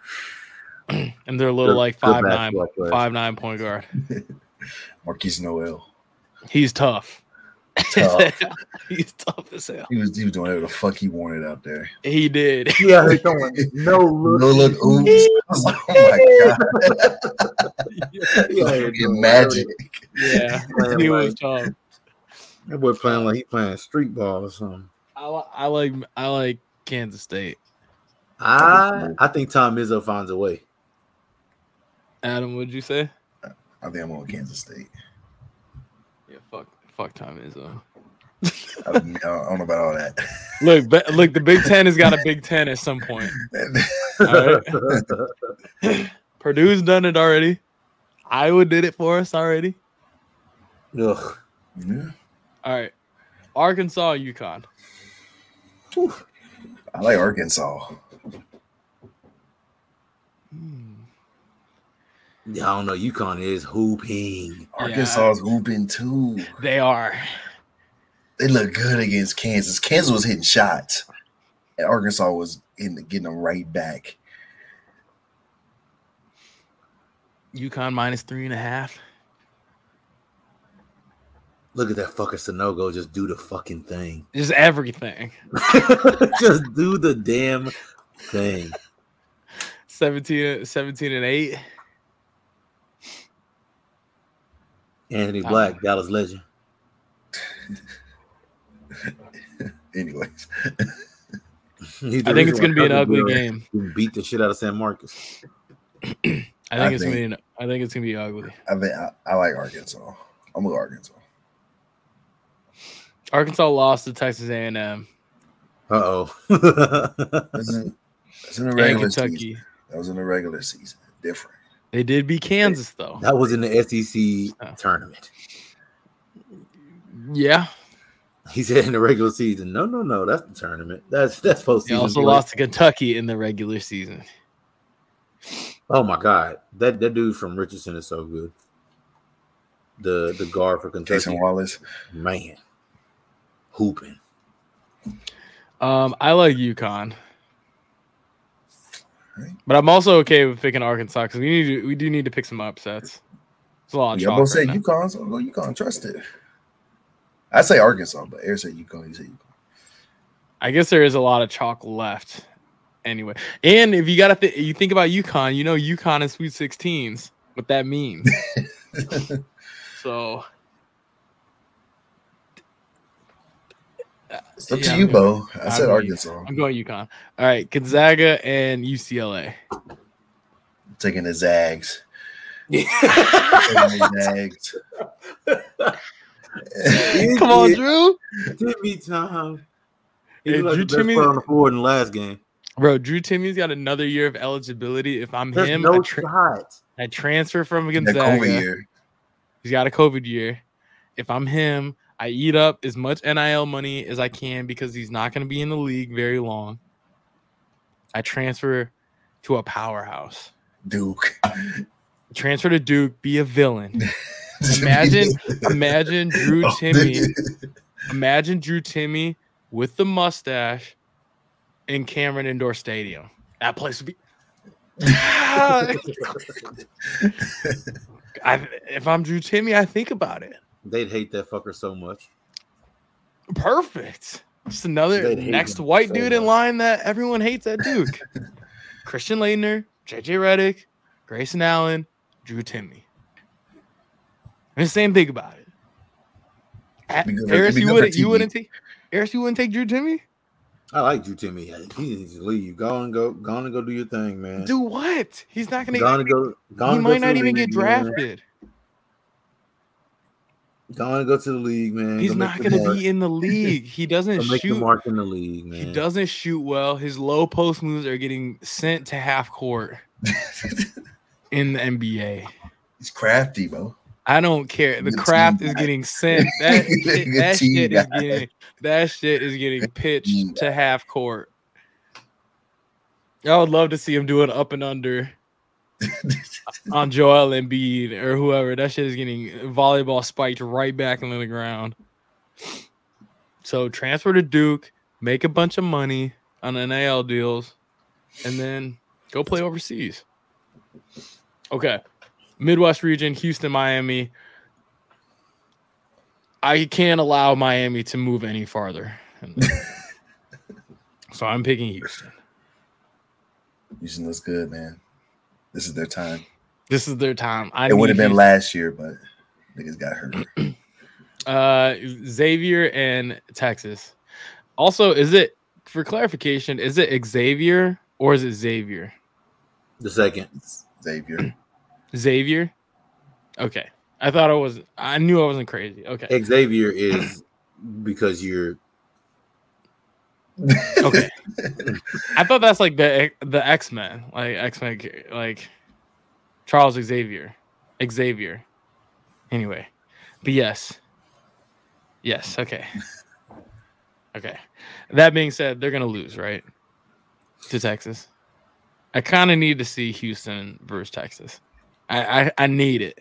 And they're a little good, like five nine, five nine point guard. Marquise Noel. He's tough. tough. He's tough as hell. He was, he was doing whatever the fuck he wanted out there. He did. Yeah, he's going no look. No look. Oops. Like, oh my god. Yeah, like magic. Yeah, he was tough. That boy playing like he playing street ball or something. I, I like I like Kansas State. I I think Tom Izzo finds a way. Adam, what'd you say? I think I'm on Kansas State. Yeah, fuck, fuck Tom Izzo. I don't know about all that. Look, but, look, the Big Ten has got a Big Ten at some point. Right? Purdue's done it already. Iowa did it for us already. Ugh. Yeah. All right, Arkansas, UConn. Whew. I like Arkansas. Hmm. Yeah, I don't know. UConn is hooping. Arkansas yeah. is hooping too. They are. They look good against Kansas. Kansas was hitting shots, and Arkansas was in the, getting them right back. UConn minus three and a half. Look at that fucker Sanogo. Just do the fucking thing. Just everything. Just do the damn thing. seventeen, seventeen and eight. Anthony Black, right. Dallas legend. Anyways. I think it's going to be an ugly game. Beat the shit out of San Marcos. I think I it's going to be I think it's going to be ugly. I think I, I like Arkansas. I'm with Arkansas. Arkansas lost to Texas A and M. Uh-oh. That was in the regular season. That was in the regular season. Different. They did beat Kansas, though. That was in the S E C tournament. Yeah. He said in the regular season. No, no, no. That's the tournament. That's that's postseason. They also lost to Kentucky in the regular season. Oh, my God. That that dude from Richardson is so good. The, the guard for Kentucky. Jason Wallace. Man. Hooping. Um, I like UConn, but I'm also okay with picking Arkansas because we need to, we do need to pick some upsets. It's a lot. Of yeah, I'm gonna say right UConn. So go UConn. Trust it. I say Arkansas, but Eric said UConn. You say UConn. I guess there is a lot of chalk left, anyway. And if you gotta th- you think about UConn, you know UConn is Sweet sixteens. What that means. So. It's up yeah, to you, Bo. I said I'm Arkansas. Going, I'm going UConn. All right, Gonzaga and U C L A. taking his Zags. Yeah. taking his Zags. Come on, Drew. Timmy time. He hey, was like Drew the best Timme player on the board in the last game. Bro, Drew Timme's got another year of eligibility. If I'm There's him, no I, tra- I transfer from Gonzaga. He's got a COVID year. If I'm him, I eat up as much N I L money as I can because he's not going to be in the league very long. I transfer to a powerhouse. Duke. Transfer to Duke. Be a villain. Imagine, imagine Drew Timme. Imagine Drew Timme with the mustache in Cameron Indoor Stadium. That place would be. I, if I'm Drew Timme, I think about it. They'd hate that fucker so much. Perfect. Just another next white so dude much. in line that everyone hates at Duke. Christian Laettner, J J Redick, Grayson Allen, Drew Timme. And the same thing about it. At, Harris, you, would, you wouldn't take Harris, you wouldn't take Drew Timme? I like Drew Timme. He needs to leave. Go and go, go on and go do your thing, man. Do what? He's not gonna go get, go, go he might go not even get drafted. Man. Go and go to the league, man. He's go not gonna mark. be in the league. He doesn't go shoot. Make the mark in the league, man. He doesn't shoot well. His low post moves are getting sent to half court in the N B A. He's crafty, bro. I don't care. The craft is getting sent. That, shit, that shit is getting that shit is getting pitched to half court. I would love to see him do an up and under on Joel Embiid or whoever. That shit is getting volleyball spiked right back into the ground. So transfer to Duke, make a bunch of money on N I L deals, and then go play overseas. Okay. Midwest region, Houston, Miami. I can't allow Miami to move any farther. So I'm picking Houston. Houston looks good, man. This is their time. This is their time. I it would have been Houston. last year, but niggas got hurt. uh, Xavier and Texas. Also, is it, for clarification, is it Xavier or is it Xavier? The second. It's Xavier. Xavier? Okay. I thought I was I knew I wasn't crazy. Okay. Xavier is because you're okay. I thought that's like the the X-Men. Like X-Men like Charles Xavier. Xavier. Anyway. But yes. Yes, okay. Okay. That being said, they're going to lose, right? To Texas. I kind of need to see Houston versus Texas. I, I, I need it.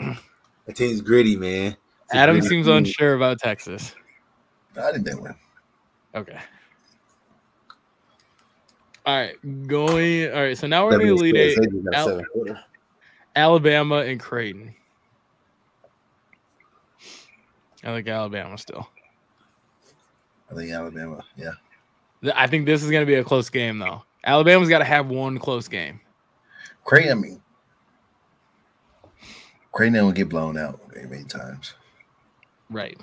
That team's gritty, man. It's Adam gritty seems team. unsure about Texas. I didn't think one. Okay. All right. Going. All right. So now we're going to lead eight. Al- Alabama and Creighton. I think Alabama still. I think Alabama. Yeah. I think this is going to be a close game, though. Alabama's got to have one close game. Creighton, I mean, Creighton will get blown out many, many times. Right.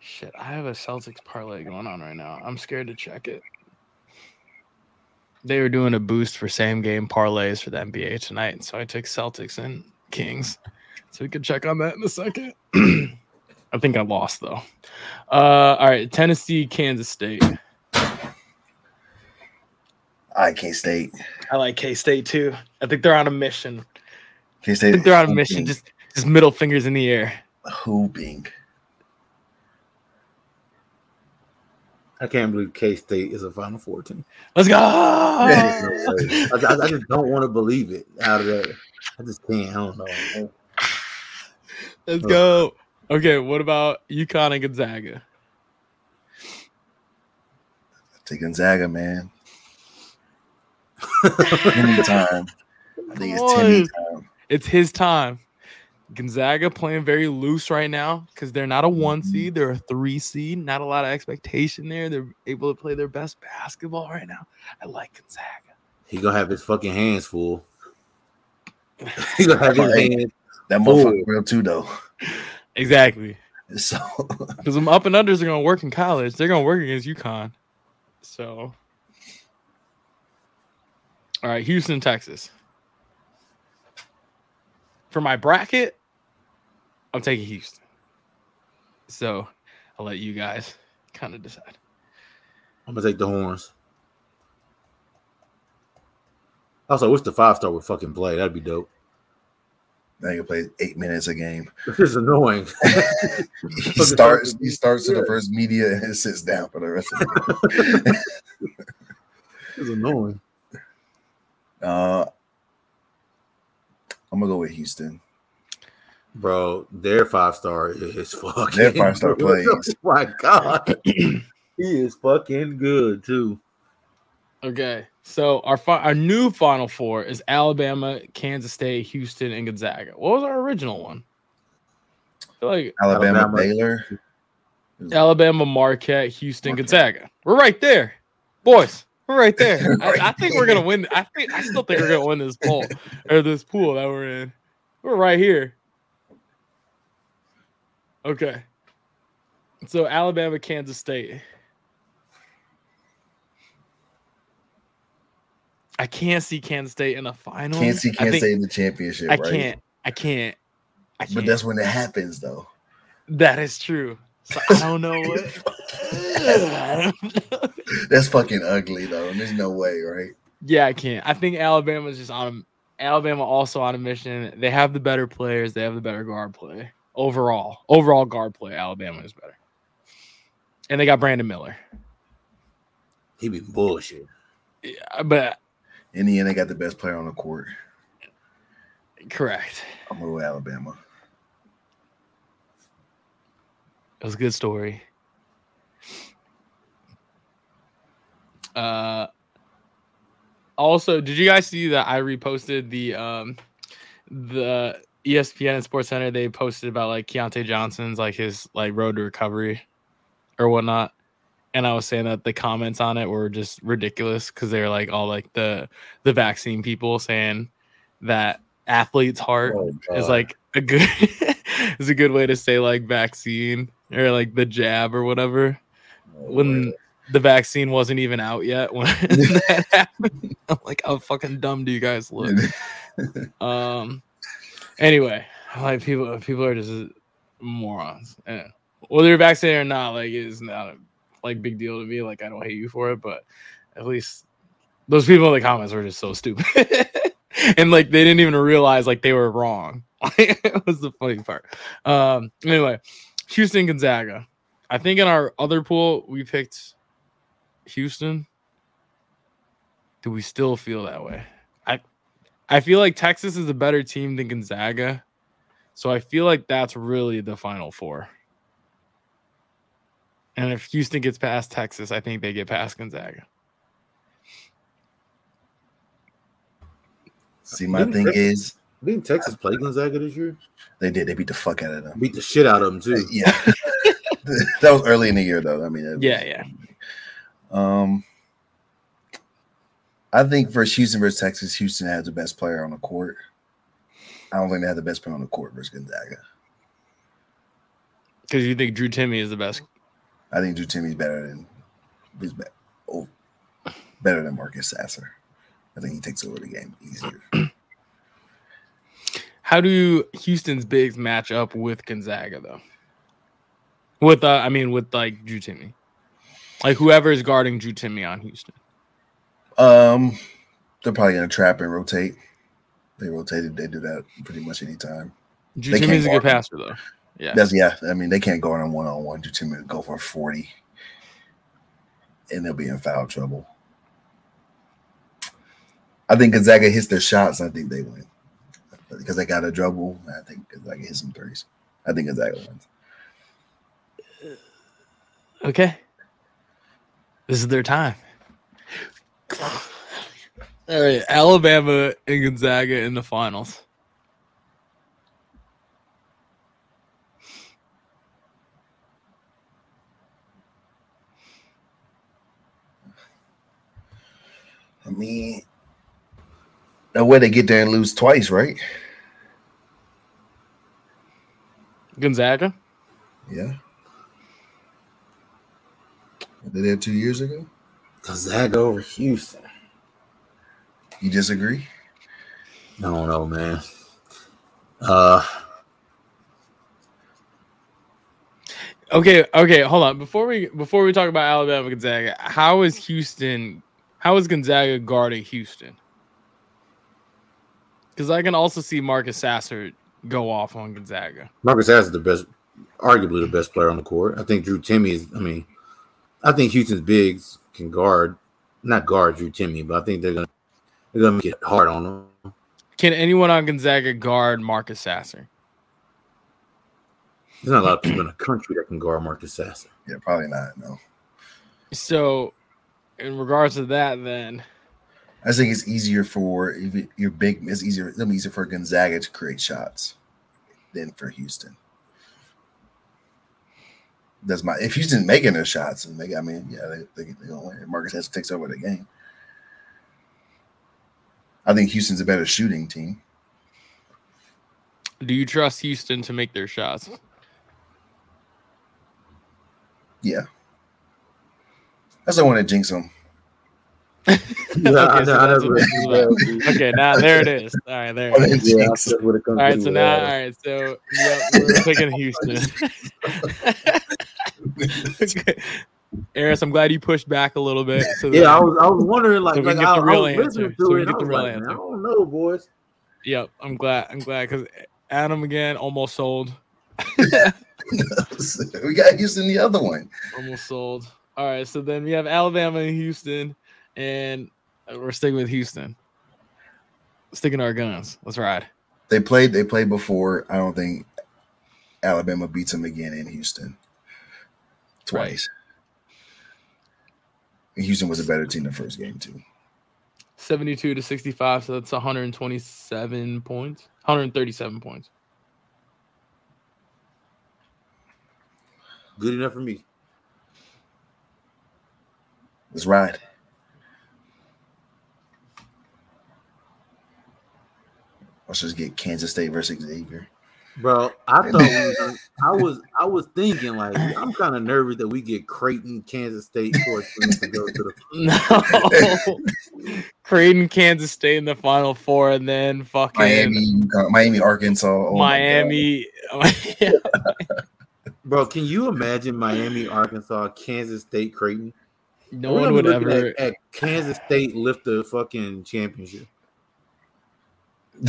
Shit, I have a Celtics parlay going on right now. I'm scared to check it. They were doing a boost for same-game parlays for the N B A tonight, so I took Celtics and Kings. So we can check on that in a second. I think I lost, though. Uh, all right, Tennessee, Kansas State. I like K-State. I like K-State too. I think they're on a mission. K-State I think they're on a hooping. mission. Just, just middle fingers in the air. Hooping. I can't believe K-State is a Final Four team. Let's go! I, I, I just don't want to believe it. Out of that, I just can't. I don't know. Let's go. Okay, what about UConn and Gonzaga? I take Gonzaga, man. Timmy time. I think it's Timmy time. It's his time. Gonzaga playing very loose right now because they're not a one seed. They're a three seed. Not a lot of expectation there. They're able to play their best basketball right now. I like Gonzaga. He's going to have his fucking hands full. He's going to have his hands That motherfucker real too, though. Exactly. So, because them up and unders are going to work in college. They're going to work against UConn. So, all right, Houston, Texas. For my bracket, I'm taking Houston. So I'll let you guys kind of decide. I'm gonna take the Horns. Also, I wish the five star would fucking play. That'd be dope. Now you can play eight minutes a game. This is annoying. he starts. He starts yeah. in the first media and sits down for the rest of the game. This is annoying. Uh, I'm gonna go with Houston. Bro, their five star is fucking. Their five star plays. Oh my god, he is fucking good too. Okay, so our fi- our new Final Four is Alabama, Kansas State, Houston, and Gonzaga. What was our original one? I feel like Alabama, Alabama Baylor, Alabama, Marquette, Houston, Marquette. Gonzaga. We're right there, boys. We're right there. right I, I think we're gonna win. I think I still think we're gonna win this pool or this pool that we're in. We're right here. Okay, so Alabama, Kansas State. I can't see Kansas State in the final. Can't see Kansas think, State in the championship. I right? can't. I can't. I can't. But that's when it happens, though. That is true. So I don't know what. I don't know. That's fucking ugly, though. There's no way, right? Yeah, I can't. I think Alabama's just on. Alabama also on a mission. They have the better players. They have the better guard play. Overall, overall guard play, Alabama is better. And they got Brandon Miller. He be bullshit. Yeah, but in the end, they got the best player on the court. Correct. I'm going to go Alabama. It was a good story. Uh, also, did you guys see that I reposted the um, the – E S P N and Sports Center, they posted about like Keontae Johnson's like his like road to recovery or whatnot. And I was saying that the comments on it were just ridiculous because they were like all like the the vaccine people saying that athlete's heart oh, is like a good is a good way to say like vaccine or like the jab or whatever. Oh, when man. The vaccine wasn't even out yet when that happened. I'm like, how fucking dumb do you guys look? um Anyway, like people, people are just morons. Yeah. Whether you're vaccinated or not, like it's not a like big deal to me. Like I don't hate you for it, but at least those people in the comments were just so stupid, and like they didn't even realize like they were wrong. It was the funny part. Um, anyway, Houston Gonzaga. I think in our other pool we picked Houston. Do we still feel that way? I. I feel like Texas is a better team than Gonzaga. So I feel like that's really the Final Four. And if Houston gets past Texas, I think they get past Gonzaga. See, my didn't thing Texas, is... Didn't Texas play Gonzaga this year? They did. They beat the fuck out of them. Beat the shit out of them, too. Yeah. That was early in the year, though. I mean, was, yeah, yeah. Um... I think versus Houston versus Texas, Houston had the best player on the court. I don't think they had the best player on the court versus Gonzaga. Because you think Drew Timme is the best? I think Drew Timme is better than he's be- oh, better than Marcus Sasser. I think he takes over the game easier. How do Houston's bigs match up with Gonzaga though? With uh, I mean, with like Drew Timme, like whoever is guarding Drew Timme on Houston. Um, they're probably gonna trap and rotate. They rotated. They do that pretty much any time. Drew Timme's a good passer, though. Yeah, that's yeah. I mean, they can't guard on one on one. Drew Timme go for forty, and they'll be in foul trouble. I think Gonzaga hits their shots. I think they win because they got a double. I think Gonzaga hits some threes. I think Gonzaga wins. Okay, this is their time. All right, Alabama and Gonzaga in the finals. I mean, no way they get there and lose twice, right? Gonzaga? Yeah. Were they there two years ago? Does that go over Houston? You disagree? I don't know, man. Uh. Okay, okay, hold on. Before we before we talk about Alabama Gonzaga, how is Houston? How is Gonzaga guarding Houston? Because I can also see Marcus Sasser go off on Gonzaga. Marcus Sasser is the best, arguably the best player on the court. I think Drew Timme is. I mean, I think Houston's bigs can guard, not guard Drew Timme, but I think they're gonna they're gonna make it hard on them. Can anyone on Gonzaga guard Marcus Sasser? There's not a lot of people in the country that can guard Marcus Sasser. Yeah, probably not, no. So, in regards to that, then. I think it's easier for your big – it's easier, it's easier for Gonzaga to create shots than for Houston. That's my – if Houston's making their shots, and they, I mean, yeah, they, they, they don't win. Marcus Sasser takes over the game. I think Houston's a better shooting team. Do you trust Houston to make their shots? Yeah. That's I want to jinx them. okay, no, so okay, now there it is. All right, there it is. Yeah, all right, so now, all right, so yep, we're picking Houston. Okay. Aris, I'm glad you pushed back a little bit. So yeah, I was I was wondering like, so like I, the real I was answer. So we get the real like, answer. I don't know, boys. Yep, I'm glad. I'm glad because Adam again almost sold. We got Houston the other one. Almost sold. All right, so then we have Alabama and Houston, and we're sticking with Houston. Sticking to our guns. Let's ride. They played. They played before. I don't think Alabama beats them again in Houston. Twice. Right. Houston was a better team the first game too. Seventy-two to sixty-five. So that's one hundred and twenty-seven points. One hundred and thirty-seven points. Good enough for me. Let's ride. Let's just get Kansas State versus Xavier. Bro, I thought I was I was thinking like I'm kind of nervous that we get Creighton, Kansas State for to go to the no Creighton, Kansas State in the Final Four, and then fucking Miami, Miami, Arkansas, oh Miami. Bro, can you imagine Miami, Arkansas, Kansas State, Creighton? No one would ever. At, at Kansas State lift the fucking championship.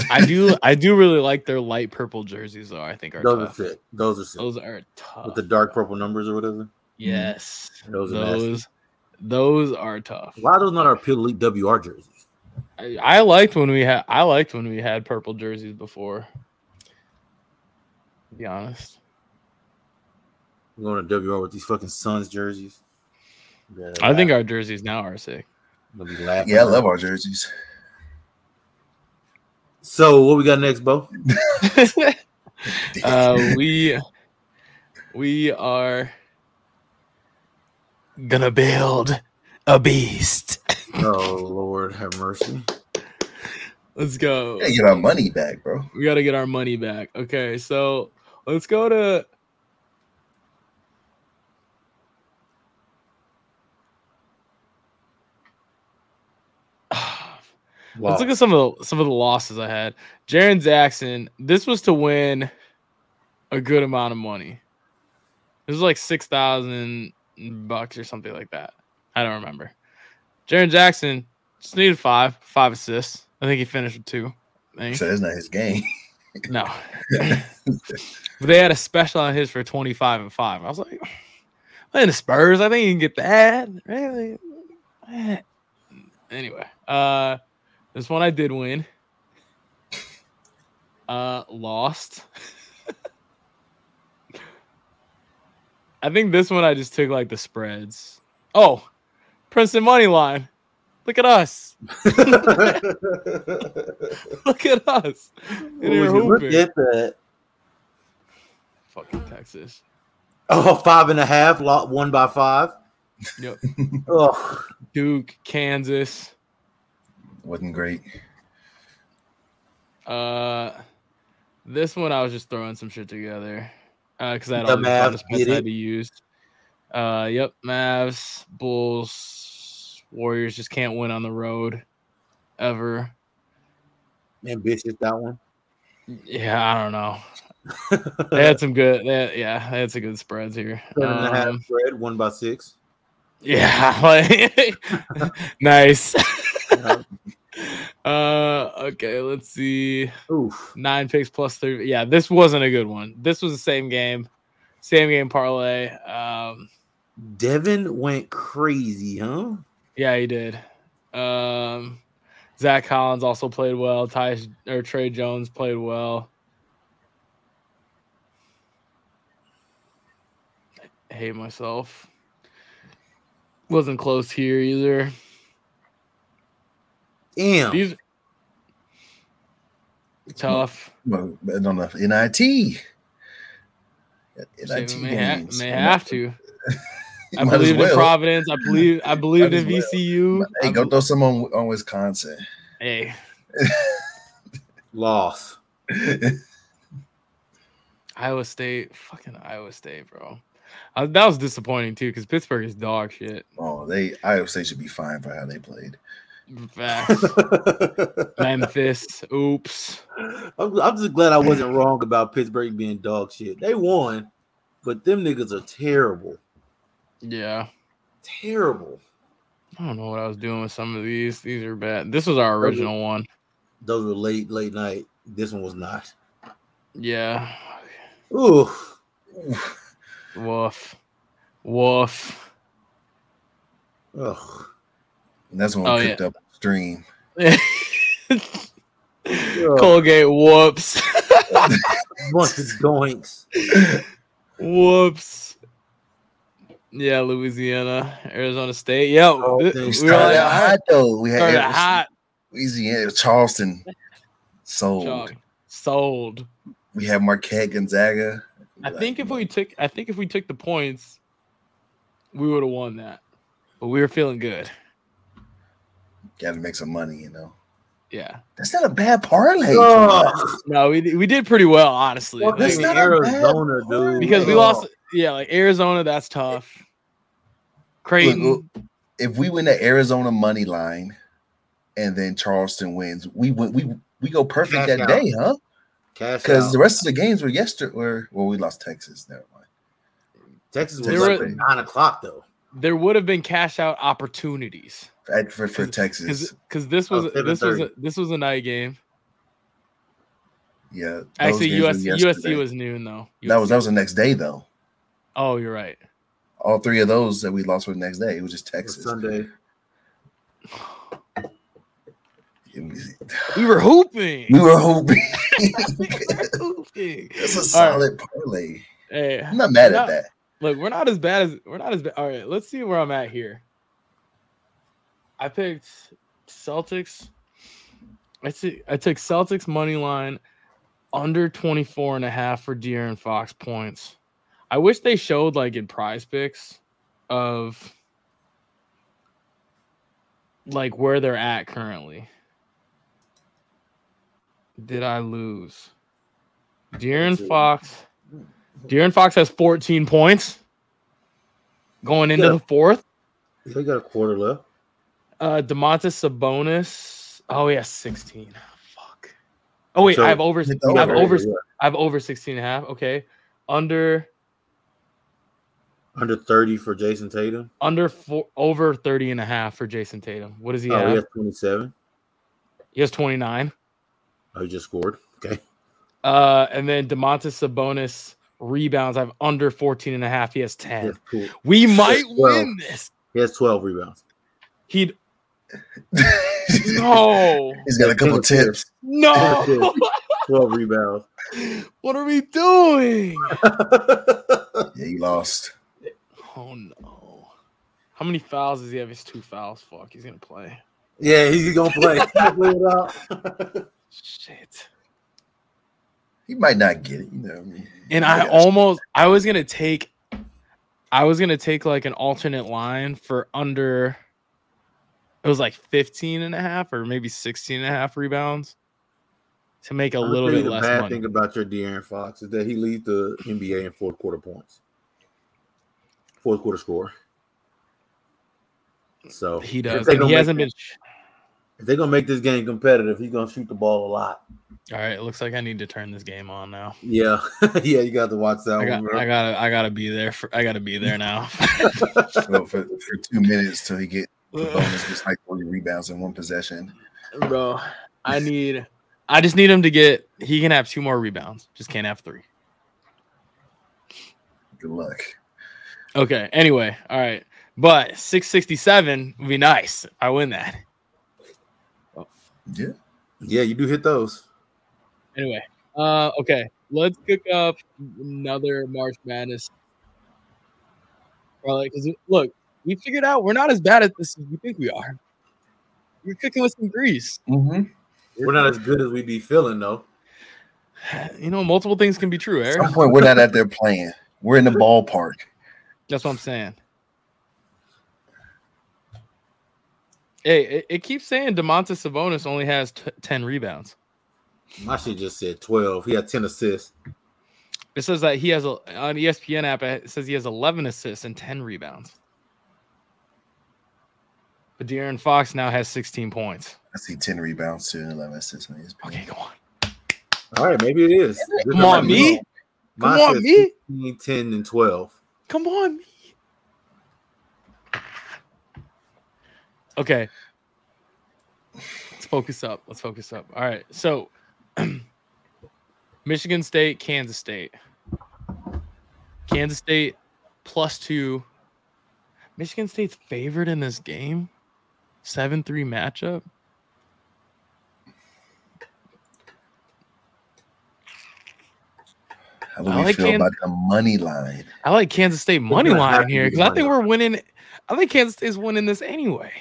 I do. I do really like their light purple jerseys, though. I think are those tough. Are sick. Those are sick. Those are tough. With the dark purple numbers or whatever. Yes, those those are, those are tough. Why are those not our Elite W R jerseys? I, I liked when we had. I liked when we had purple jerseys before. To be honest. We're going to W R with these fucking Suns jerseys. Yeah, I think our jerseys now are sick. We'll be laughing yeah, I love them. Our jerseys. So what we got next, Bo? uh, we we are gonna build a beast. Oh Lord, have mercy. Let's go. We gotta get our money back, bro. We gotta get our money back. Okay, so let's go to. Wow. Let's look at some of the some of the losses I had. Jaren Jackson, this was to win a good amount of money. This was like six thousand bucks or something like that. I don't remember. Jaren Jackson just needed five, five assists. I think he finished with two. So that's not his game. No. But they had a special on his for twenty five and five. I was like, playing the Spurs, I think you can get that. Really? Anyway, uh. This one I did win. Uh, lost. I think this one I just took like the spreads. Oh, Princeton money line. Look at us. Look at us. Look at that. Fucking Texas. Oh, five and a half. Lot one by five. Yep. Oh, Duke, Kansas. Wasn't great. Uh, this one I was just throwing some shit together because uh, I had all the Mavs I had to use. Uh, yep, Mavs, Bulls, Warriors just can't win on the road ever. Ambitious, that one. Yeah, I don't know. They had some good. They had, yeah, they had some good spreads here. Seven and a half um, spread, one by six. Yeah, like, nice. Yeah. Uh, okay, let's see. Oof. Nine picks plus three. Yeah, this wasn't a good one. This was the same game, same game parlay. Um, Devin went crazy, huh? Yeah, he did. Um, Zach Collins also played well. Ty or Trey Jones played well. I hate myself. Wasn't close here either. Damn. These tough. Well, I don't know. N I T. N I T may, ha- may have to. I believed well. in Providence. I believe. I believed in well. V C U. Hey, go throw some on, on Wisconsin. Hey, loss. Iowa State, fucking Iowa State, bro. I, that was disappointing too, because Pittsburgh is dog shit. Oh, they Iowa State should be fine for how they played. Facts. Memphis. Oops. I'm, I'm just glad I wasn't wrong about Pittsburgh being dog shit. They won, but them niggas are terrible. Yeah. Terrible. I don't know what I was doing with some of these. These are bad. This was our original those were, one. Those were late, late night. This one was not. Yeah. Ooh. Woof. Woof. Ugh. And that's when oh, we picked yeah. up stream. Colgate whoops. Bunch of doinks. Whoops. Yeah, Louisiana, Arizona State. Yeah, oh, we, we started out hot though. We started had hot. Louisiana, Charleston, sold, Chug. sold. We had Marquette, Gonzaga. I like, think if we took, I think if we took the points, we would have won that. But we were feeling good. Got to make some money, you know. Yeah, that's not a bad parlay. Oh. No, we we did pretty well, honestly. Well, that's like, not Arizona, dude. Because we lost. Yeah, like Arizona, that's tough. Creighton. Look, look, if we win the Arizona money line, and then Charleston wins, we win, we we go perfect Cash that out. day, huh? Because the rest of the games were yesterday. Were, well, we lost Texas. Never mind. Texas was there up were, at nine o'clock though. There would have been cash out opportunities at, for for Cause, Texas because this was oh, this was a, this was a night game. Yeah, actually, U S C was noon though. U S C. That was that was the next day though. Oh, you're right. All three of those that we lost were the next day. It was just Texas. It was Sunday. We were hooping. We were hooping. we were hooping. That's a solid right. parlay. Hey, I'm not mad at not, that. Look, we're not as bad as we're not as bad. All right, let's see where I'm at here. I picked Celtics. I see. I took Celtics money line under twenty-four and a half for De'Aaron Fox points. I wish they showed like in Prize Picks of like where they're at currently. Did I lose? De'Aaron Fox. De'Aaron Fox has fourteen points going into the fourth. They got a quarter left. Uh, Domantas Sabonis. Oh yeah, sixteen. Fuck. Oh wait, so, I have over. over I have over. Yeah. I have over sixteen and a half. Okay, under. Under thirty for Jason Tatum. Under four, over thirty and a half for Jason Tatum. What does he oh, have? He has twenty-seven. He has twenty-nine. Oh, he just scored. Okay. Uh, and then Domantas Sabonis rebounds. I have under fourteen and a half. He has ten. He has cool. We might win this. He has twelve rebounds. He'd no. He's got a couple tips. No. twelve rebounds. What are we doing? Yeah, you lost. Oh no! How many fouls does he have? His two fouls. Fuck, he's gonna play. Yeah, he's gonna play. play it out. Shit. He might not get it. You know what I mean? And I yeah. almost, I was gonna take, I was gonna take like an alternate line for under. It was like fifteen and a half or maybe sixteen and a half rebounds to make a little bit less money. The bad thing about your De'Aaron Fox is that he leads the N B A in fourth quarter points. Fourth quarter score. So he does. He hasn't been. If they're gonna make this game competitive, he's gonna shoot the ball a lot. All right, it looks like I need to turn this game on now. Yeah, yeah, you got to watch that I got, one. Bro. I gotta, I gotta be there. For, I gotta be there now. so for, for two minutes till he get the bonus, just like forty rebounds in one possession. Bro, I need. I just need him to get. He can have two more rebounds. Just can't have three. Good luck. Okay. Anyway, all right. But six sixty-seven would be nice. I win that. Yeah, yeah, you do hit those. Anyway, uh, okay, let's cook up another March Madness. Probably because look, we figured out we're not as bad at this as we think we are. We're cooking with some grease. Mm-hmm. We're not as good as we be feeling though. You know, multiple things can be true, Eric. At some point, we're not out there playing. We're in the ballpark. That's what I'm saying. Hey, it, it keeps saying Domantas Sabonis only has t- ten rebounds. My shit just said twelve. He had ten assists. It says that he has a on E S P N app. It says he has eleven assists and ten rebounds. But De'Aaron Fox now has sixteen points. I see ten rebounds too and eleven assists on E S P N. Okay, come on. All right, maybe it is. This come on me. Come on me. fifteen, ten, and twelve. Come on me. Okay, let's focus up. Let's focus up. All right, so Michigan State, Kansas State. Kansas State plus two. Michigan State's favored in this game. seven three matchup. How do we like feel Kansas- about the money line? I like Kansas State money line here because I think we're winning. I think Kansas State's winning this anyway.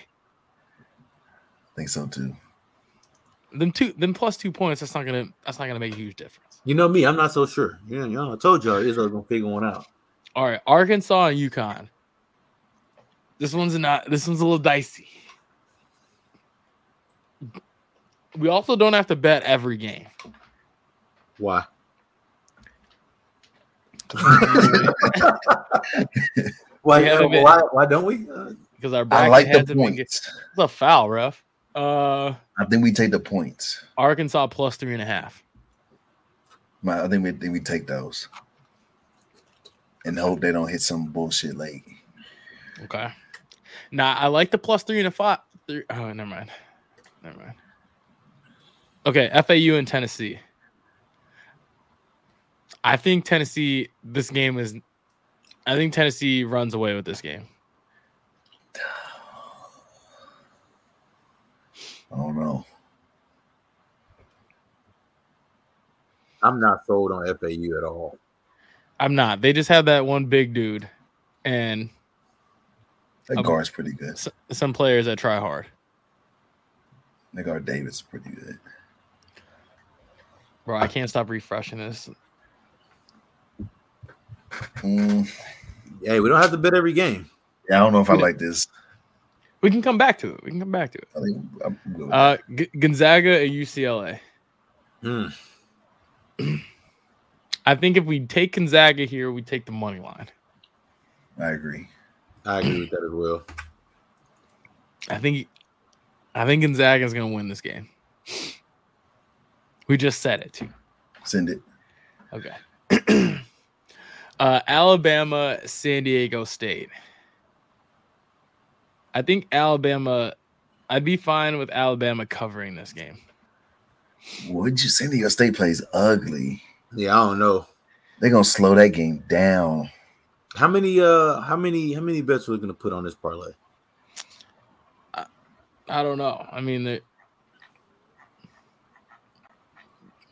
I think so too. Them two, them plus two points. That's not gonna. That's not gonna make a huge difference. You know me. I'm not so sure. Yeah, you know, I told y'all Israel's gonna figure one out. All right, Arkansas and UConn. This one's not. This one's a little dicey. We also don't have to bet every game. Why? why, why? Why don't we? Because our bracket I like heads the points. It's a foul, ref. Uh, I think we take the points. Arkansas plus three and a half. My, I think we think we take those, and hope they don't hit some bullshit late. Okay. Nah, I like the plus three and a five. Three, oh, never mind. Never mind. Okay, F A U and Tennessee. I think Tennessee. This game is. I think Tennessee runs away with this game. I don't know. I'm not sold on F A U at all. I'm not. They just have that one big dude, and that guard's pretty good. Some players that try hard. That guard Davis is pretty good. Bro, I can't stop refreshing this. Mm. Hey, we don't have to bet every game. Yeah, I don't know if we I do. like this. We can come back to it. We can come back to it. I think I'm good. Uh, G- Gonzaga and U C L A. Mm. I think if we take Gonzaga here, we take the money line. I agree. I agree with that as well. I think, I think Gonzaga is going to win this game. We just said it too. Send it. Okay. uh, Alabama, San Diego State. I think Alabama, I'd be fine with Alabama covering this game. Would you? San Diego State plays ugly. Yeah, I don't know. They're gonna slow that game down. How many? Uh, how many? How many bets are we gonna put on this parlay? I, I don't know. I mean,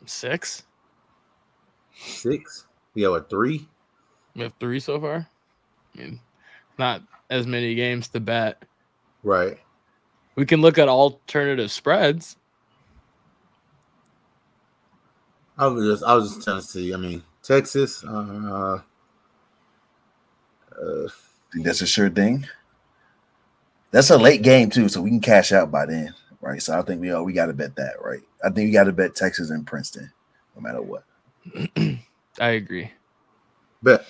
six, six. We have a three. We have three so far. I mean, not as many games to bet. Right. We can look at alternative spreads. I was just, I was just trying to see. I mean, Texas. Uh, uh, that's a sure thing. That's a late game too, so we can cash out by then, right? So I think we all we got to bet that, right? I think we got to bet Texas and Princeton, no matter what. I agree. Bet.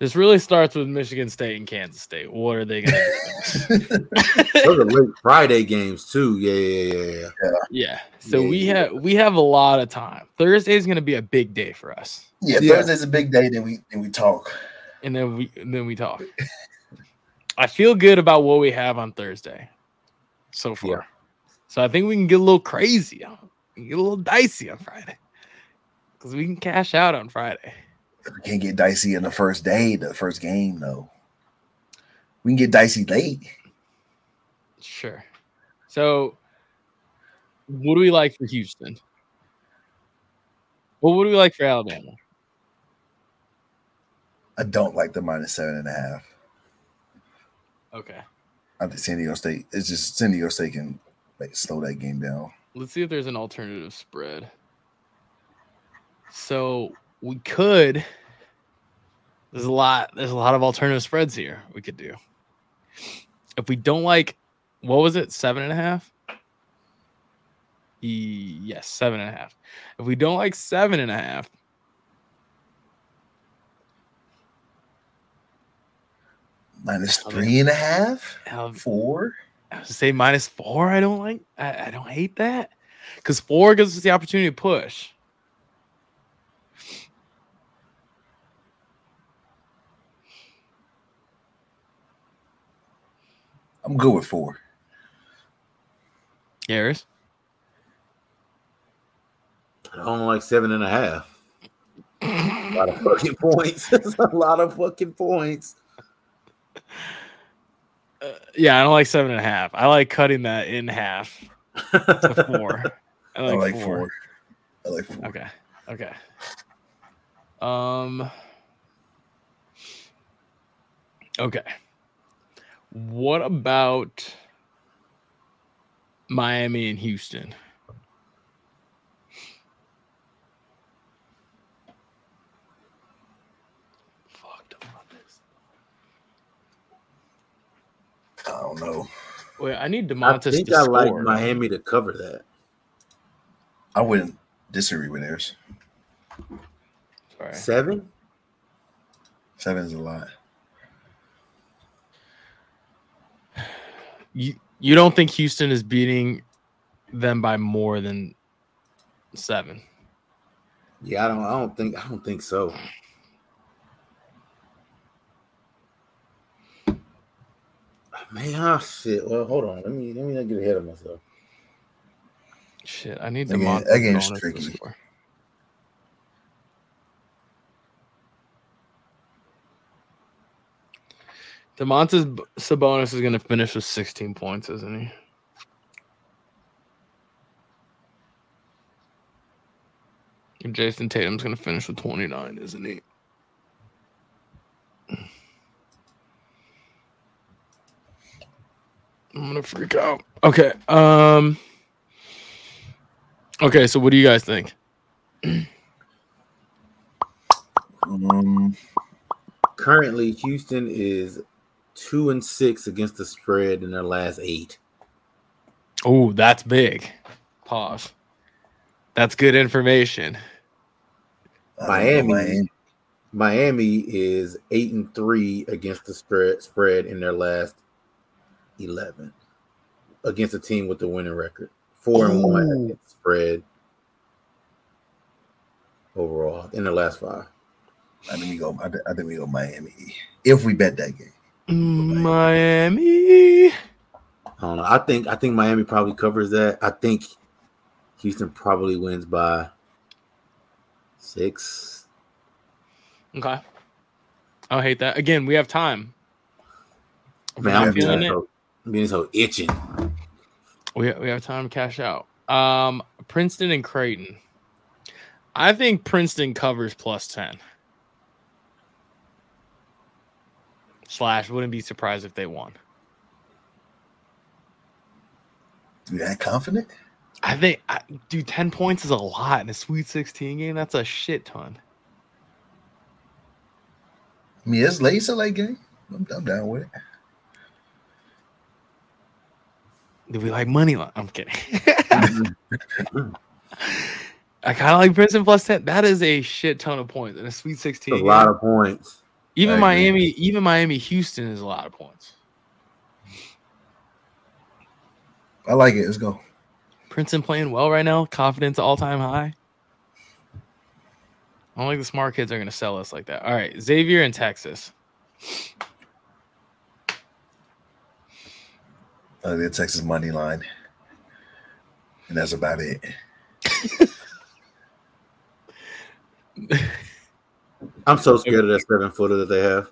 This really starts with Michigan State and Kansas State. What are they going to do? Those are late Friday games, too. Yeah, yeah, yeah, yeah. Yeah. So yeah, we, yeah. Have, we have a lot of time. Thursday is going to be a big day for us. Yeah, yeah. Thursday's a big day, then we then we talk. And then we and then we talk. I feel good about what we have on Thursday so far. Yeah. So I think we can get a little crazy. We can get a little dicey on Friday. Because we can cash out on Friday. We can't get dicey in the first day, the first game, though. We can get dicey late. Sure. So, what do we like for Houston? Well, what do we like for Alabama? I don't like the minus seven and a half. Okay. I think San Diego State. It's just San Diego State can like slow that game down. Let's see if there's an alternative spread. So we could. There's a lot. There's a lot of alternative spreads here we could do. If we don't like, what was it, seven and a half? E, yes, seven and a half. If we don't like seven and a half, minus three and a half, I'll, four. I would say minus four. I don't like. I, I don't hate that because four gives us the opportunity to push. I'm good with four. Harris? I don't like seven and a half. A lot of fucking points. A lot of fucking points. Uh, yeah, I don't like seven and a half. I like cutting that in half to four. I like, I like four. four. I like four. Okay. Okay. Um. Okay. What about Miami and Houston? Fucked up on this. I don't know. Wait, I need Domantas to score. I think I like Miami to cover that. I wouldn't disagree with theirs. Sorry. Seven? Seven is a lot. You you don't think Houston is beating them by more than seven? Yeah, I don't. I don't think. I don't think so. Man, oh shit. Well, hold on. Let me let me not get ahead of myself. Shit, I need to. That game's tricky. Domantas Sabonis is going to finish with sixteen points, isn't he? And Jason Tatum's going to finish with twenty-nine, isn't he? I'm going to freak out. Okay. Um. Okay, so what do you guys think? um, currently, Houston is Two and six against the spread in their last eight. Oh, that's big. Pause. That's good information. Miami, Miami, Miami is eight and three against the spread spread in their last eleven against a team with the winning record. Four Ooh. and one against the spread overall in their last five. I think we go. I think we go Miami if we bet that game. Miami. I don't know. I think I think Miami probably covers that. I think Houston probably wins by six. Okay. I hate that. Again, we have time. Man, I'm feeling it. I'm being so itching. We we have time to cash out. Um, Princeton and Creighton. I think Princeton covers plus ten. Slash, wouldn't be surprised if they won. You that confident? I think, I, dude, ten points is a lot in a Sweet sixteen game. That's a shit ton. I mean, it's late, so late game. I'm, I'm down with it. Do we like money? Line? I'm kidding. I kind of like Princeton plus ten. That is a shit ton of points in a Sweet sixteen. That's a game. lot of points. Even I Miami, agree. even Miami, Houston is a lot of points. I like it. Let's go. Princeton playing well right now. Confidence all-time high. I don't like the smart kids are going to sell us like that. All right, Xavier in Texas. Oh, the Texas money line. And that's about it. I'm so scared of that seven footer that they have.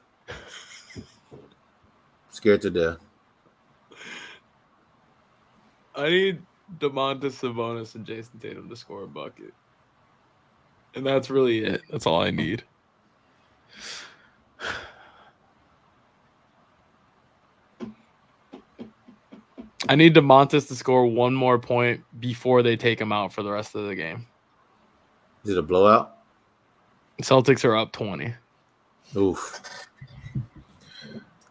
Scared to death. I need Domantas Sabonis and Jason Tatum to score a bucket. And that's really it. That's all I need. I need Domantas to score one more point before they take him out for the rest of the game. Is it a blowout? Celtics are up twenty. Oof.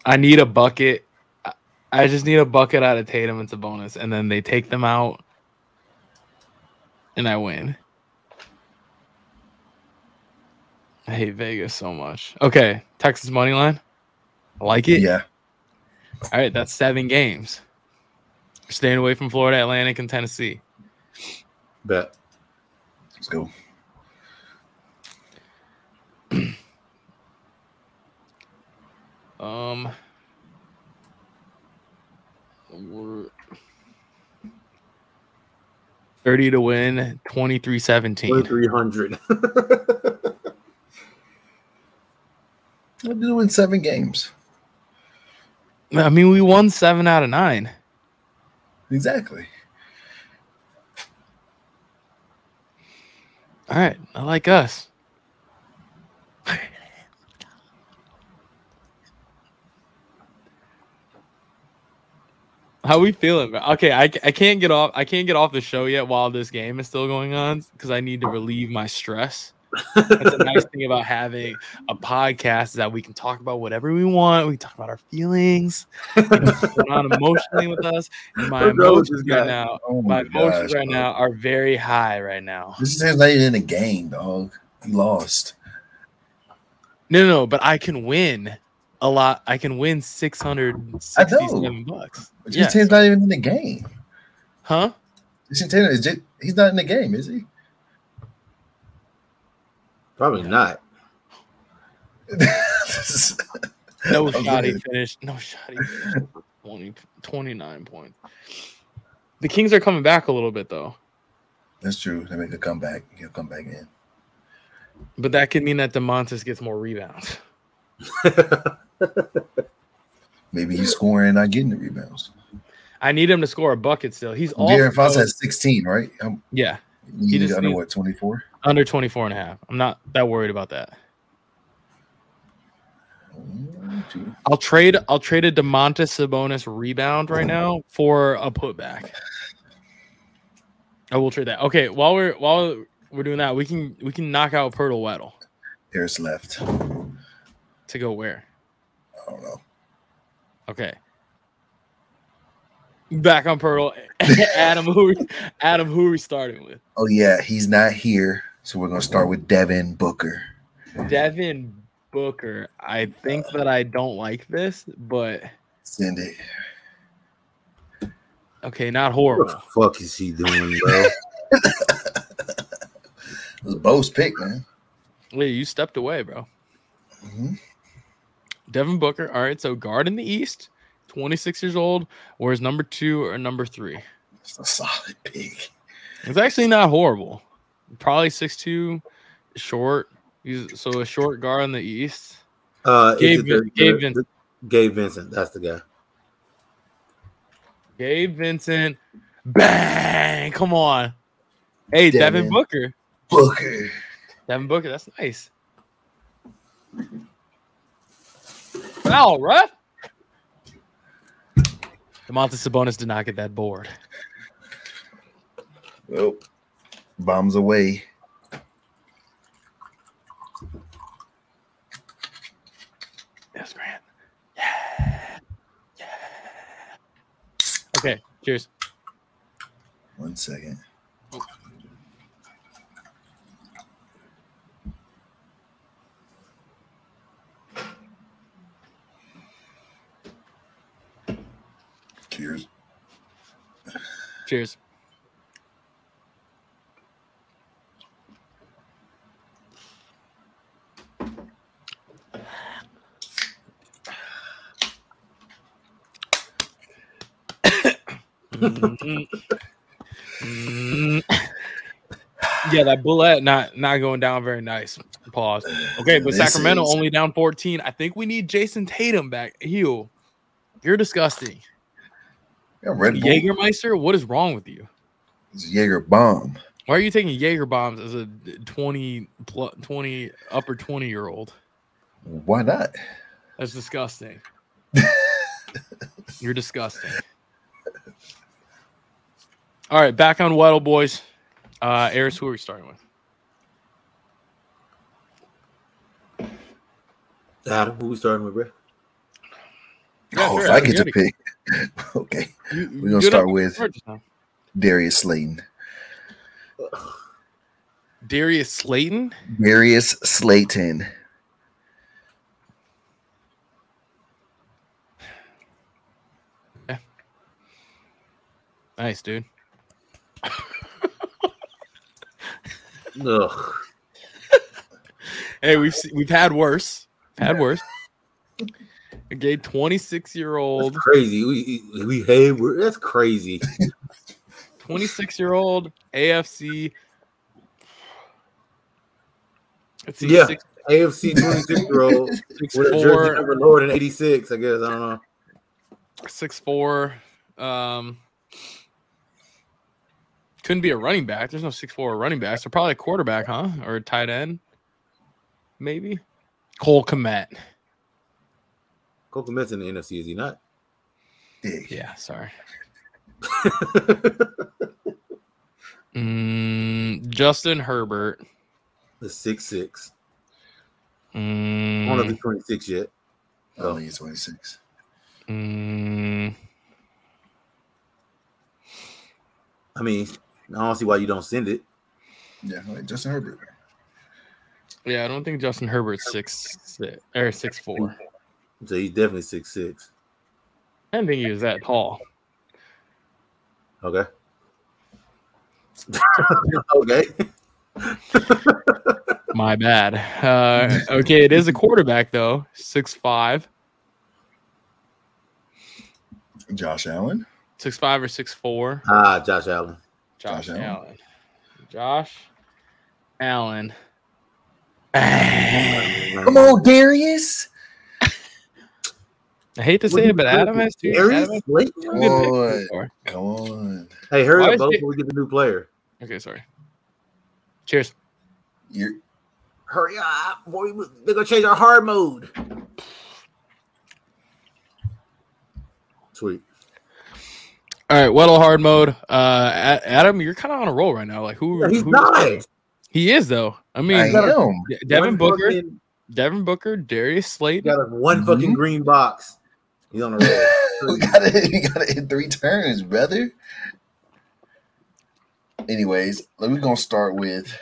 I need a bucket. I just need a bucket out of Tatum and Sabonis, and then they take them out, and I win. I hate Vegas so much. Okay, Texas money line. I like it. Yeah. All right, that's seven games. We're staying away from Florida Atlantic and Tennessee. Bet. Let's go. Um, we're thirty to win, twenty-three seventeen. twenty-three hundred. We're doing seven games. I mean, we won seven out of nine. Exactly. All right. I like us. How we feeling, man? Okay, I, I can't get off I can't get off the show yet while this game is still going on because I need to relieve my stress. That's the nice thing about having a podcast is that we can talk about whatever we want. We can talk about our feelings, what's going on emotionally with us. And my emotions right now, oh my, my emotions gosh, right bro. now are very high right now. This is not even in a game, dog. You lost. No, no, no, but I can win. A lot. I can win six hundred sixty-seven bucks. But Jason yeah. Tatum's not even in the game, huh? Jason Tatum is just, he's not in the game, is he? Probably yeah. not. no oh, shot. Man. He finished. No shot. He finished. twenty, twenty-nine points. The Kings are coming back a little bit, though. That's true. They make a comeback. He'll come back in. But that could mean that Domantas gets more rebounds. Maybe he's scoring and not getting the rebounds. I need him to score a bucket still. He's all De'Aaron Fox has sixteen, right? I'm, yeah. He just under what, twenty-four? Under twenty-four and a half. I'm not that worried about that. I'll trade I'll trade a Domantas Sabonis rebound right now for a putback. I will trade that. Okay, while we're while we're doing that, we can we can knock out Pirtle Weddle. There's left. To go where? I don't know. Okay. Back on Pirtle. Adam, who Adam, who are we starting with? Oh, yeah. He's not here. So we're going to start with Devin Booker. Devin Booker. I think uh, that I don't like this, but. Send it. Okay, not horrible. What the fuck is he doing, bro? It was Bo's pick, man. Yeah, you stepped away, bro. Mm-hmm. Devin Booker. All right, so guard in the East, twenty-six years old, or is number two or number three? It's a solid pick. It's actually not horrible. Probably six two, short. He's, so a short guard in the East. Uh, Gabe, the, the, Gabe Vincent. Gabe Vincent, that's the guy. Gabe Vincent. Bang! Come on. Hey, Devin, Devin Booker. Booker. Devin Booker, that's nice. Foul, ref. Domantas Sabonis did not get that board. Well, bombs away. Yes, Grant. Yeah. Yeah. Okay, cheers. One second. Oh. Cheers. Cheers. Mm-hmm. Yeah, that bullet not not going down very nice. Pause. Okay, but this Sacramento is... only down fourteen. I think we need Jason Tatum back. Heel, you're disgusting. Yeah, Red Bull. Jägermeister, what is wrong with you? It's a Jaeger bomb. Why are you taking Jaeger bombs as a twenty, twenty upper twenty year old? Why not? That's disgusting. You're disgusting. All right, back on Weddle, boys. Uh, Aris, who are we starting with? Adam, who are we starting with, bro? Yeah, oh, sure, if I get to pick. Okay. You, We're going to start with Darius Slayton. Darius Slayton? Darius Slayton. Yeah. Nice, dude. Ugh. Hey, we've we've had worse. Had worse. Gabe, twenty-six-year-old. That's crazy. We we hey, we're, that's crazy. twenty-six-year-old A F C. Let's see, yeah, six, A F C twenty-six-year-old with a jersey number lower than eighty-six. I guess I don't know. six four. Um. Couldn't be a running back. There's no six four running backs. They're probably a quarterback, huh? Or a tight end, maybe. Cole Kmet. Cole Kmet's in the N F C, is he not? Yeah, sorry. mm, Justin Herbert. The six six. Mm. I don't know if he's twenty-six yet. I don't think he's twenty-six. Mm. I mean... I don't see why you don't send it. Yeah, like Justin Herbert. Yeah, I don't think Justin Herbert's six six or six four. So he's definitely six six. I didn't think he was that tall. Okay. Okay. My bad. Uh, okay, it is a quarterback though. Six five. Josh Allen. Six five or six four. Ah, Josh Allen. Josh, Josh Allen. Allen. Josh Allen. Come on, Darius. I hate to say it, but Adam has to. Darius Slayton? Come on. Come on. Hey, hurry Why up, both, before we get the new player. Okay, sorry. Cheers. You're... Hurry up. Boy. They're going to change our hard mode. Sweet. All right, Weddle hard mode. Uh, Adam, you're kind of on a roll right now. Like who? Yeah, he's who, not. He is though. I mean, I am. Devin Booker, fucking, Devin Booker, Darius Slayton. Got a one fucking mm-hmm. green box. He's on a roll. You got to hit three turns, brother. Anyways, let me gonna start with.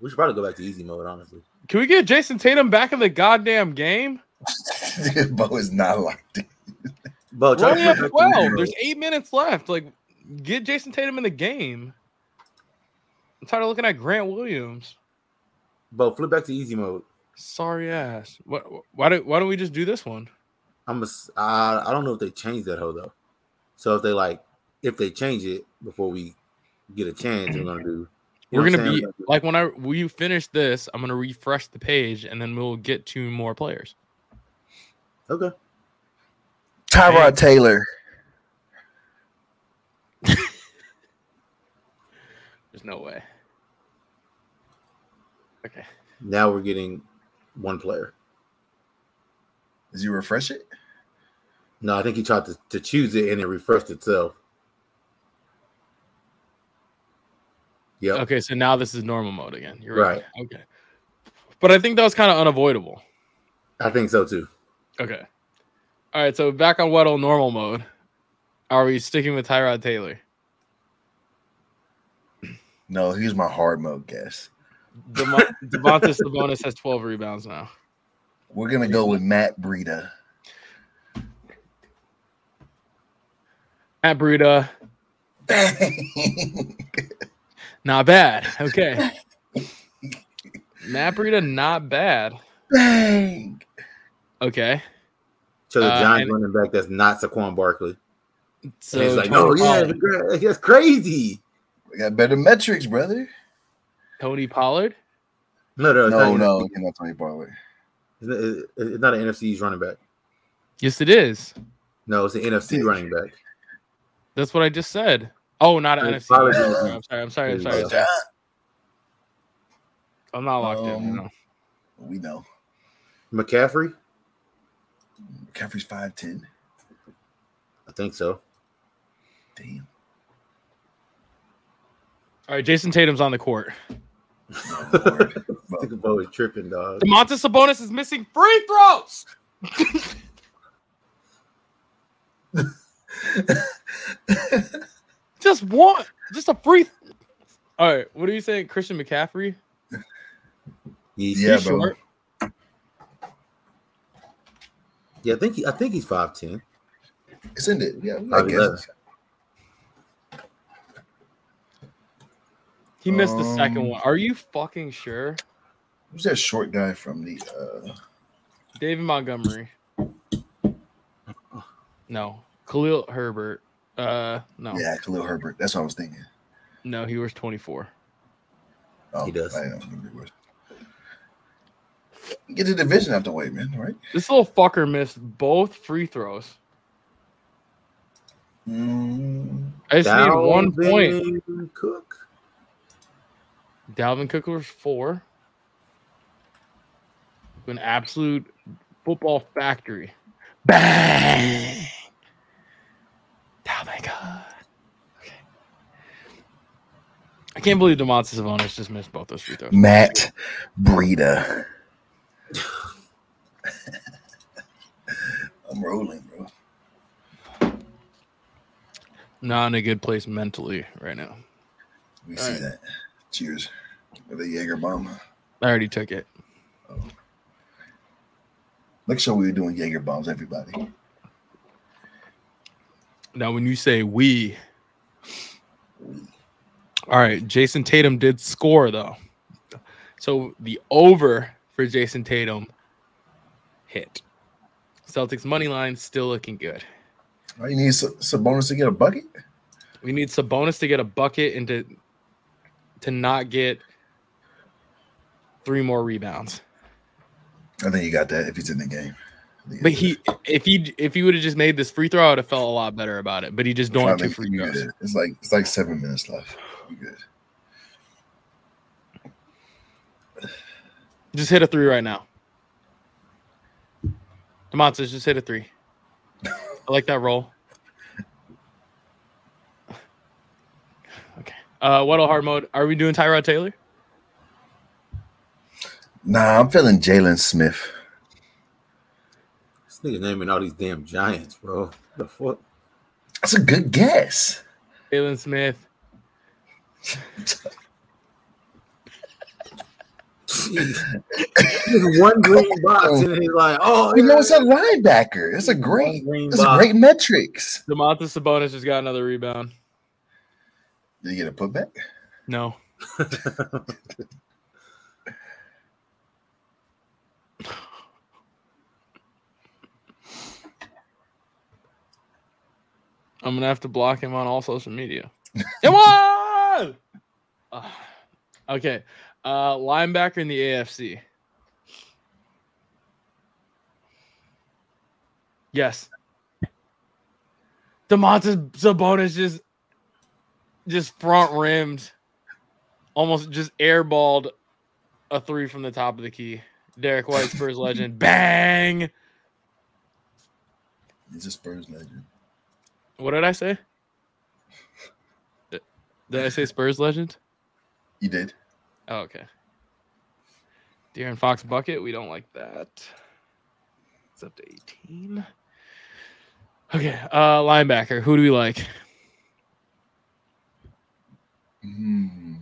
We should probably go back to easy mode, honestly. Can we get Jason Tatum back in the goddamn game? Bo is not locked in. Bo, try to up twelve. There's eight minutes left. Like, get Jason Tatum in the game. I'm tired of looking at Grant Williams. Bo, flip back to easy mode. Sorry ass. What? Why do? Why don't we just do this one? I'm. A, I, I don't know if they changed that hoe though. So if they like, if they change it before we get a chance, we're gonna do. We're gonna be we're gonna like when I we finish this. I'm gonna refresh the page and then we'll get two more players. Okay. Tyrod Taylor. There's no way. Okay. Now we're getting one player. Did you refresh it? No, I think he tried to, to choose it and it refreshed itself. Yeah. Okay, so now this is normal mode again. You're right. right. Okay. But I think that was kind of unavoidable. I think so too. Okay. All right, so back on Weddle normal mode. Are we sticking with Tyrod Taylor? No, he's my hard mode guess. Dem- Domantas Sabonis has twelve rebounds now. We're going to go with Matt Breida. Matt Breida. Not bad. Okay. Matt Breida, not bad. Dang. Okay. So the Giants uh, running back that's not Saquon Barkley. So he's like, oh, yeah, that's crazy. We got better metrics, brother. Tony Pollard? No, no, no, no, not Tony Pollard. It's not an N F C's running back. Yes, it is. No, it's an N F C running back. That's what I just said. Oh, not an N F C. I'm sorry. I'm sorry. I'm sorry. I'm sorry. I'm not locked um, in. No. We know. McCaffrey? McCaffrey's five ten. I think so. Damn. All right, Jason Tatum's on the court. Oh, Lord. I think about it tripping, dog. Domantas Sabonis is missing free throws. Just one. Just a free. Th- All right, what are you saying, Christian McCaffrey? He's yeah, short. Bro. Yeah, I think he, I think he's five ten. Isn't it? Yeah, I guess. He missed um, the second one. Are you fucking sure? Who's that short guy from the uh... David Montgomery? No, Khalil Herbert. Uh, no. Yeah, Khalil Herbert. That's what I was thinking. No, he wears twenty-four. Oh, he does. I know. Get the division out the way, man. All right. This little fucker missed both free throws. Mm, I just Dalvin need one point. Cook. Dalvin Cook was four. An absolute football factory. Bang! Oh, my God. Okay. I can't believe Domantas Sabonis just missed both those free throws. Matt Breida. I'm rolling, bro. Not in a good place mentally right now. We All see right. that. Cheers. With a Jaeger bomb. I already took it. Oh. Make sure we were doing Jaeger bombs, everybody. Now, when you say we, all right, Jason Tatum did score, though. So the over for Jason Tatum hit. Celtics money line still looking good. Oh, you need Sabonis to get a bucket? We need Sabonis to get a bucket and to – to not get three more rebounds. I think he got that if he's in the game. But he, that. if he, if he would have just made this free throw, I would have felt a lot better about it. But he just don't two free throws. Good. It's like it's like seven minutes left. I'm good. Just hit a three right now. Domantas, just hit a three. I like that roll. Uh, Weddle hard mode. Are we doing Tyrod Taylor? Nah, I'm feeling Jalen Smith. This nigga naming all these damn Giants, bro. What the fuck? That's a good guess. Jalen Smith. One green box, and he's like, "Oh, you know, it's a linebacker. It's a great, it's a great metrics." Domantas Sabonis just got another rebound. Did you get a putback? No. I'm going to have to block him on all social media. Come on! Uh, okay. Uh, linebacker in the A F C. Yes. Domantas Sabonis just... Just front rimmed, almost just airballed a three from the top of the key. Derek White, Spurs legend. Bang! He's a Spurs legend. What did I say? Did I say Spurs legend? You did. Oh, okay. De'Aaron Fox bucket. We don't like that. It's up to eighteen. Okay, uh, linebacker. Who do we like? Hmm.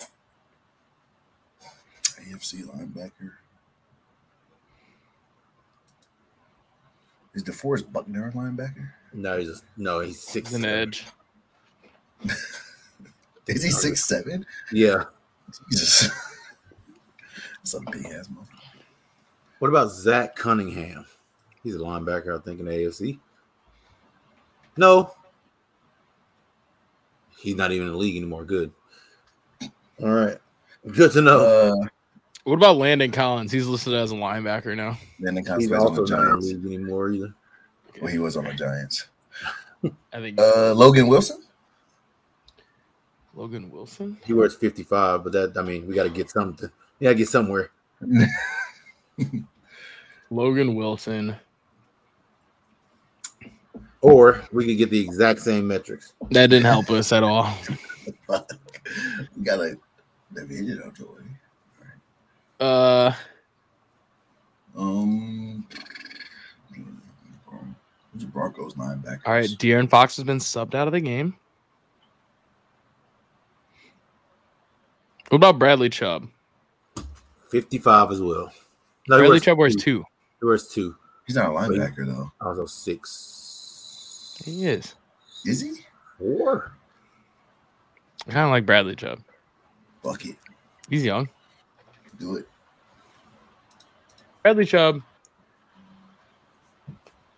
A F C linebacker. Is DeForest Buckner a linebacker? No, he's no, he's six. He's an seven. Edge. Is he six seven? Yeah. Jesus. Some big ass motherfucker. What about Zach Cunningham? He's a linebacker, I think, in the A F C. No. He's not even in the league anymore. Good. All right. Good to know. Uh, what about Landon Collins? He's listed as a linebacker now. Landon Collins he's also on the Giants. Not in the league anymore either. Okay. Well, he was on the Giants. I think uh, Logan Wilson. Logan Wilson? He wears fifty-five, but that, I mean, we got to get something. We got to get somewhere. Logan Wilson. Or we could get the exact same metrics. That didn't help us at all. We got to let me hit it out the way. Uh, um, who's the Broncos linebacker? All right, De'Aaron Fox has been subbed out of the game. What about Bradley Chubb? fifty-five as well. No, Bradley wears Chubb wears two. two. He wears two. He's not a linebacker, Wait, though. I was on six. He is. Is he? Four. I kind of like Bradley Chubb. Bucket. He's young. Do it. Bradley Chubb.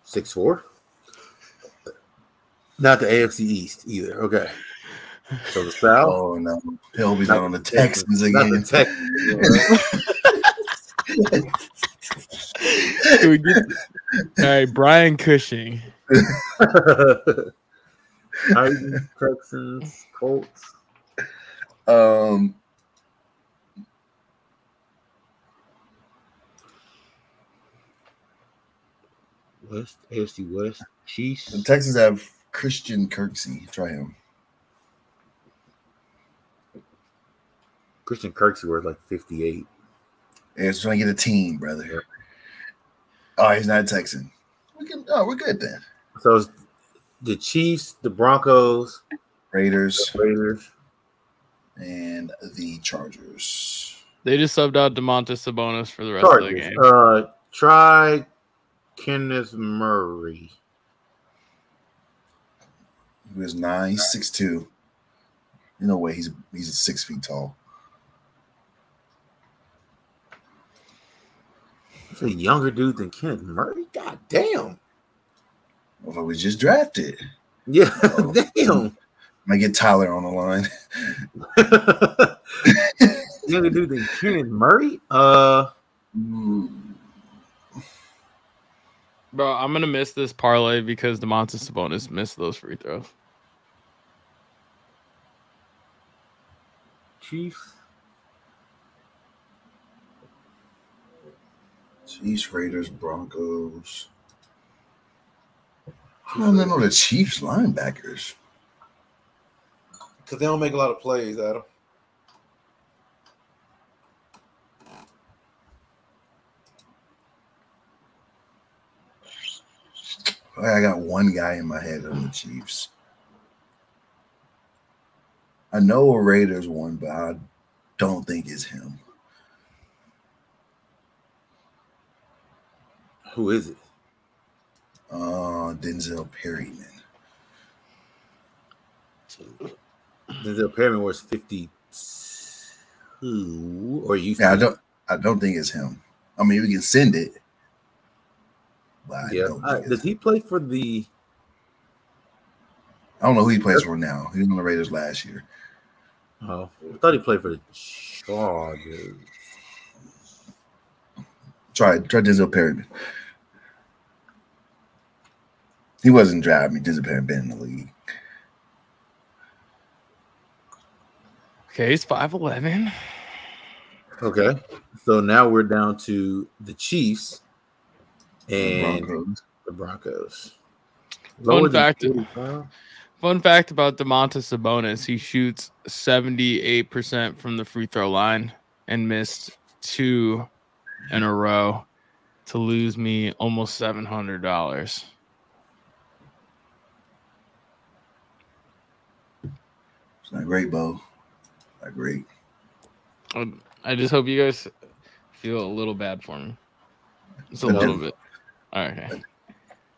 six four. Not the A F C East either. Okay. So the South. Oh, no. Pilby's not on the Texans again. Not the Texans. Can we get all right, Brian Cushing. Titans, Texans, Colts. Um. West, A F C West, Chiefs. The Texans have Christian Kirksey. Try him. Christian Kirksey wears like fifty-eight. Yeah, it's trying to get a team, brother. Oh, he's not a Texan. We can. Oh, we're good then. So it's the Chiefs, the Broncos, Raiders, the Raiders, and the Chargers. They just subbed out Domantas Sabonis for the rest Chargers. Of the game. Uh, try. Kenneth Murray. He was nine. He's six two. No way. He's he's six feet tall. He's a younger dude than Kenneth Murray? God damn. Well, I was just drafted. Yeah. Oh, damn. I get Tyler on the line. Younger dude than Kenneth Murray? Uh. Mm. Bro, I'm going to miss this parlay because Domantas Sabonis missed those free throws. Chiefs. Chiefs, Raiders, Broncos. I don't know the Chiefs linebackers. Because they don't make a lot of plays, Adam. I got one guy in my head on the Chiefs. I know a Raiders one, but I don't think it's him. Who is it? Uh, Denzel Perryman. Denzel Perryman was fifty-two. Or you? Yeah, I don't. I don't think it's him. I mean, we can send it. Yeah. I, does he play for the – I don't know who he plays for now. He was on the Raiders last year. Oh, I thought he played for the Chargers. Try, try Denzel Perryman. He wasn't driving. I mean, Denzel Perryman been in the league. Okay, he's five eleven. Okay, so now we're down to the Chiefs. And Broncos. The Broncos. Lower fun fact, fun fact about Domantas Sabonis, he shoots seventy-eight percent from the free throw line and missed two in a row to lose me almost seven hundred dollars. It's not great, Bo. Not great. I just hope you guys feel a little bad for me. It's a but little then, bit. All right.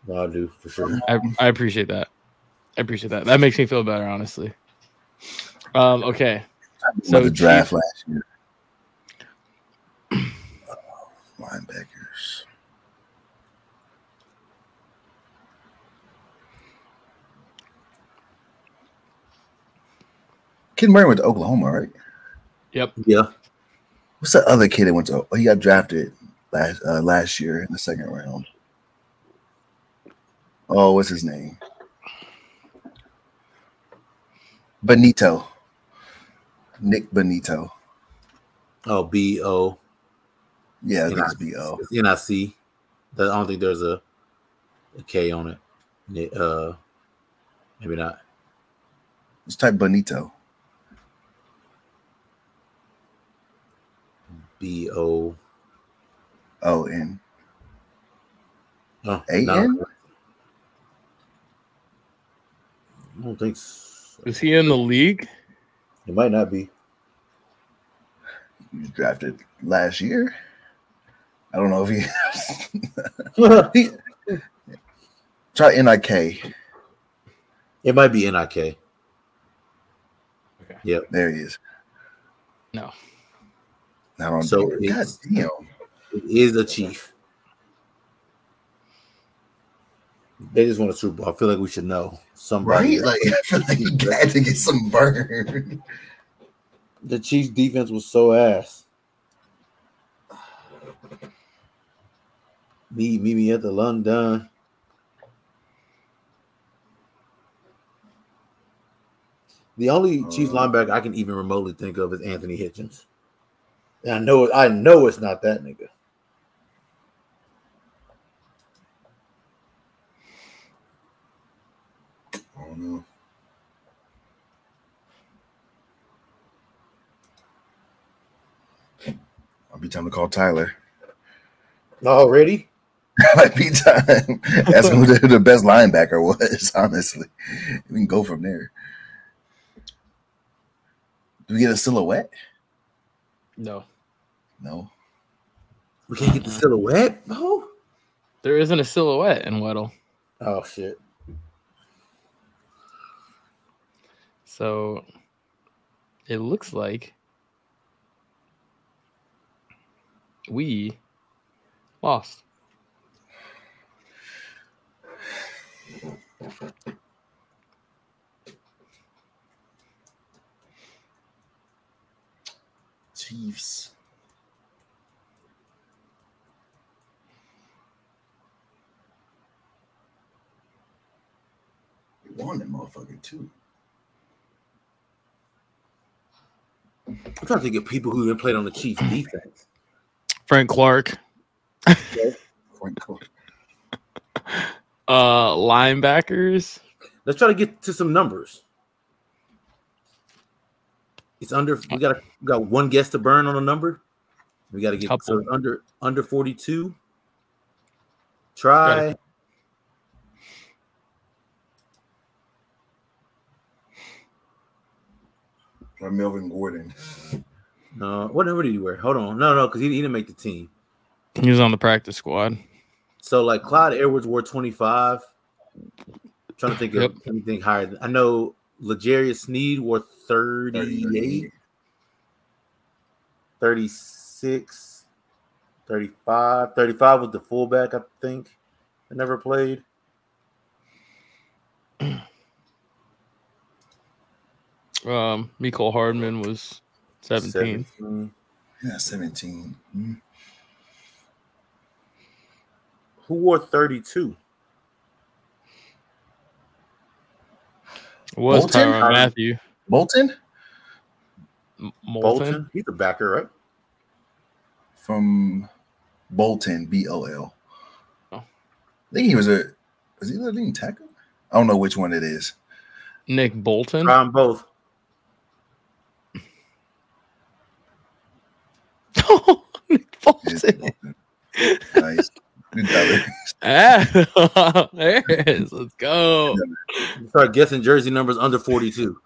No, I do for sure. I, I appreciate that. I appreciate that. That makes me feel better, honestly. Um, okay. So the draft last year. Oh, linebackers. Kenneth Murray went to Oklahoma, right? Yep. Yeah. What's the other kid that went to? He got drafted last uh, last year in the second round. Oh, what's his name? Benito. Nick Benito. Oh, B O. Yeah, it's B O. It's N I C. I don't think there's a, a K on it. Uh, maybe not. Just type Benito. B O O N A N. I don't think so. Is he in the league? It might not be. He was drafted last year. I don't know if he. Try N I K. It might be N I K. Okay. Yep. There he is. No. So it is, it is a Chief. They just want a Super Bowl. I feel like we should know somebody. Right? Like, I feel like you glad to get some burn. The Chiefs defense was so ass. Meet me at the London. The only uh, Chiefs linebacker I can even remotely think of is Anthony Hitchens. I know, I know it's not that nigga. I don't know. I'll be time to call Tyler. Already? Might be time. That's who the, the best linebacker was, honestly. We can go from there. Do we get a silhouette? No. No. We can't get the silhouette? No. There isn't a silhouette in Weddle. Oh, shit. So it looks like we lost. Chiefs. We won that motherfucker too. I'm trying to think of people who even played on the Chiefs defense. Frank Clark. Okay. Frank Clark. Uh, linebackers. Let's try to get to some numbers. It's under. We got we got one guess to burn on a number. We got to get so under under forty-two. Try. Try Melvin Gordon. No, what number did he wear? Hold on, no, no, because he, he didn't make the team. He was on the practice squad. So like Clyde Edwards wore twenty-five. I'm trying to think of yep. anything higher. Than, I know. L'Jarius Sneed wore thirty-eight, thirty-six, thirty-five. thirty-five was the fullback, I think. I never played. Um, Mecole Hardman was seventeen. seventeen. Yeah, seventeen. Mm-hmm. Who wore thirty-two? It was Bolton? Tyrann Mathieu. Bolton? M- Bolton? Bolton? He's a backer, right? From Bolton, B O L. Oh. I think he was a – was he the leading tackle? I don't know which one it is. Nick Bolton? Try them both. Oh, Nick Bolton. Nice. Ah, there it is. Let's go. Start guessing jersey numbers under forty-two.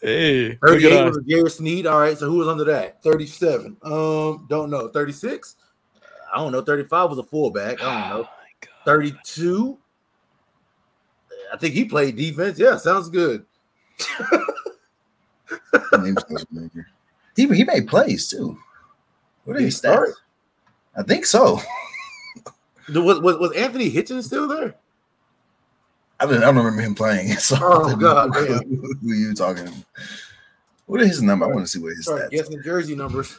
Hey, thirty-eight was Garrett Sneed. All right, so who was under that? thirty-seven. Um, don't know. thirty-six. I don't know. thirty-five was a fullback. I don't know. thirty-two. I think he played defense. Yeah, sounds good. he, he made plays too. What did he, he start? I think so. was, was was Anthony Hitchens still there? I mean, I don't remember him playing. So oh God, who, who you talking? What is his number? I want to see what his Sorry, stats. Guessing jersey numbers.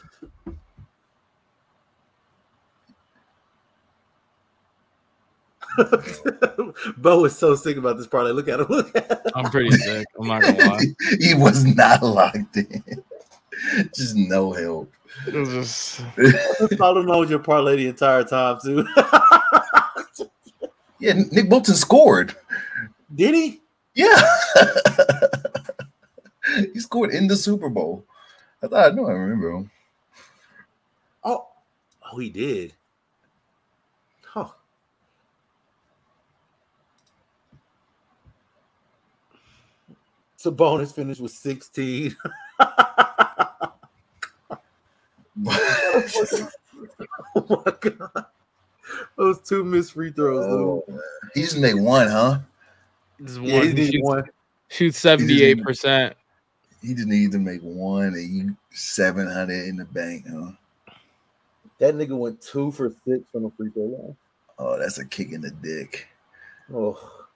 Bo is so sick about this product. Look at him. Look at him. I'm pretty sick. I'm not gonna lie. He was not locked in. Just no help. It was just... I don't know your parlay the entire time too. Yeah, Nick Bolton scored. Did he? Yeah. He scored in the Super Bowl. I thought I knew I remember him. Oh, oh, he did. Huh. Sabonis finished with sixteen. Oh my God. Those two missed free throws. Oh, he just made one, huh? This is yeah, one. He shoots, one. Shoots seventy-eight percent. He just needs to make one and you seven hundred in the bank, huh? That nigga went two for six from the free throw line. Oh, that's a kick in the dick. Oh.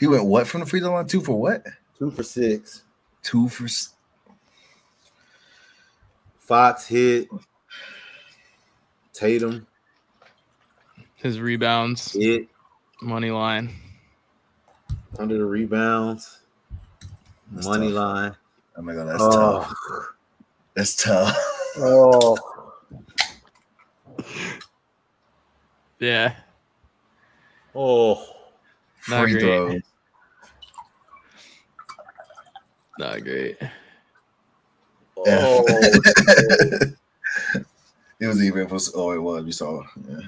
He went what from the free throw line? Two for what? Two for six. Two for six. Fox hit. Tatum. His rebounds. Hit. Money line. Under the rebounds. That's money tough. Line. Oh my God, that's oh. tough. That's tough. Oh. Yeah. Oh. Not free great. Throw. Not great. Oh. It was even for oh it was we saw yeah.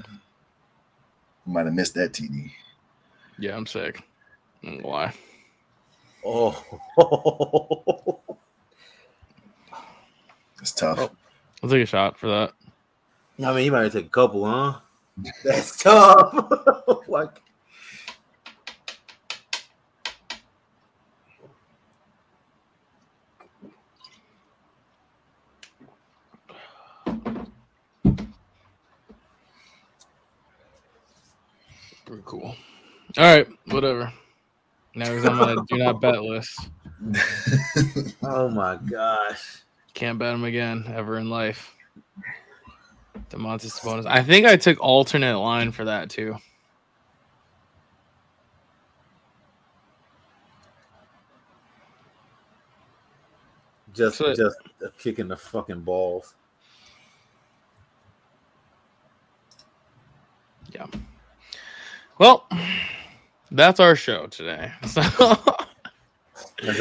Might have missed that T D. Yeah, I'm sick. Why? Oh, it's tough. Oh, I'll take a shot for that. I mean, you might have to take a couple, huh? That's tough. Like, pretty cool. All right, whatever. Now he's on my do not bet list. Oh my gosh. Can't bet him again ever in life. Domantas Sabonis. I think I took alternate line for that too. Just so, just kicking the fucking balls. Yeah. Well, that's our show today. So that's how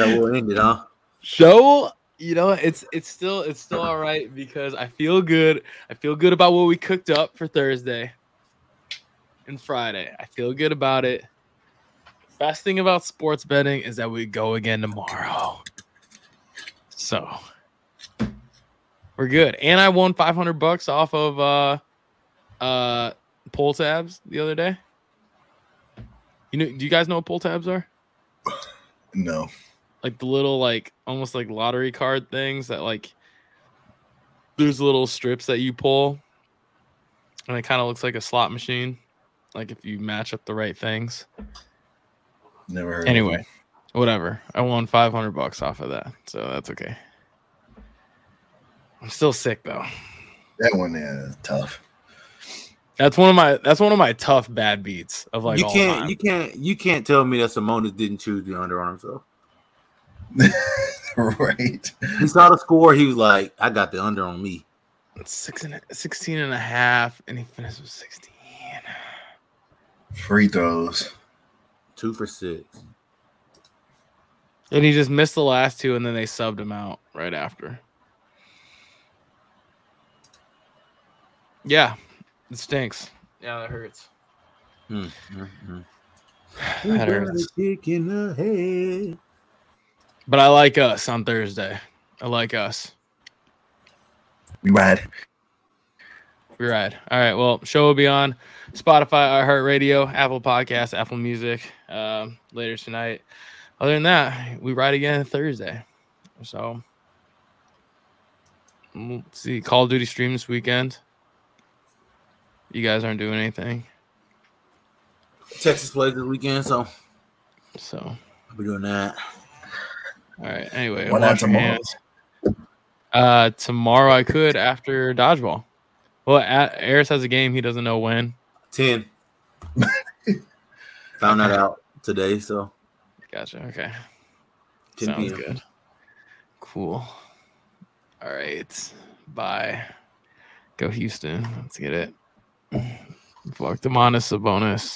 we'll end it, huh? Show, you know, it's it's still it's still all right because I feel good. I feel good about what we cooked up for Thursday and Friday. I feel good about it. Best thing about sports betting is that we go again tomorrow. So we're good. And I won five hundred bucks off of uh uh pull tabs the other day. You know, do you guys know what pull tabs are? No. Like the little, like, almost like lottery card things that, like, there's little strips that you pull. And it kind of looks like a slot machine. Like if you match up the right things. Never heard anyway, of it. Whatever. I won five hundred bucks off of that. So that's okay. I'm still sick, though. That one there is tough. That's one of my that's one of my tough bad beats of like you can't all time. you can't you can't tell me that Sabonis didn't choose the under on himself. Right. He saw the score, he was like, I got the under on me. It's six and sixteen and a half, and he finished with sixteen. Free throws. Two for six. And he just missed the last two, and then they subbed him out right after. Yeah. It stinks. Yeah, that hurts. Mm, mm, mm. That hurts. But I like us on Thursday. I like us. We ride. We ride. All right. Well, show will be on Spotify, iHeartRadio, Apple Podcasts, Apple Music um, later tonight. Other than that, we ride again Thursday. So let's see. Call of Duty stream this weekend. You guys aren't doing anything. Texas plays this weekend, so so I'll be doing that. All right. Anyway, why not tomorrow? Uh, tomorrow I could after dodgeball. Well, Aris has a game. He doesn't know when. ten. Found that out today, so. Gotcha. Okay. Sounds good. Cool. All right. Bye. Go Houston. Let's get it. Fuck Domantas Sabonis.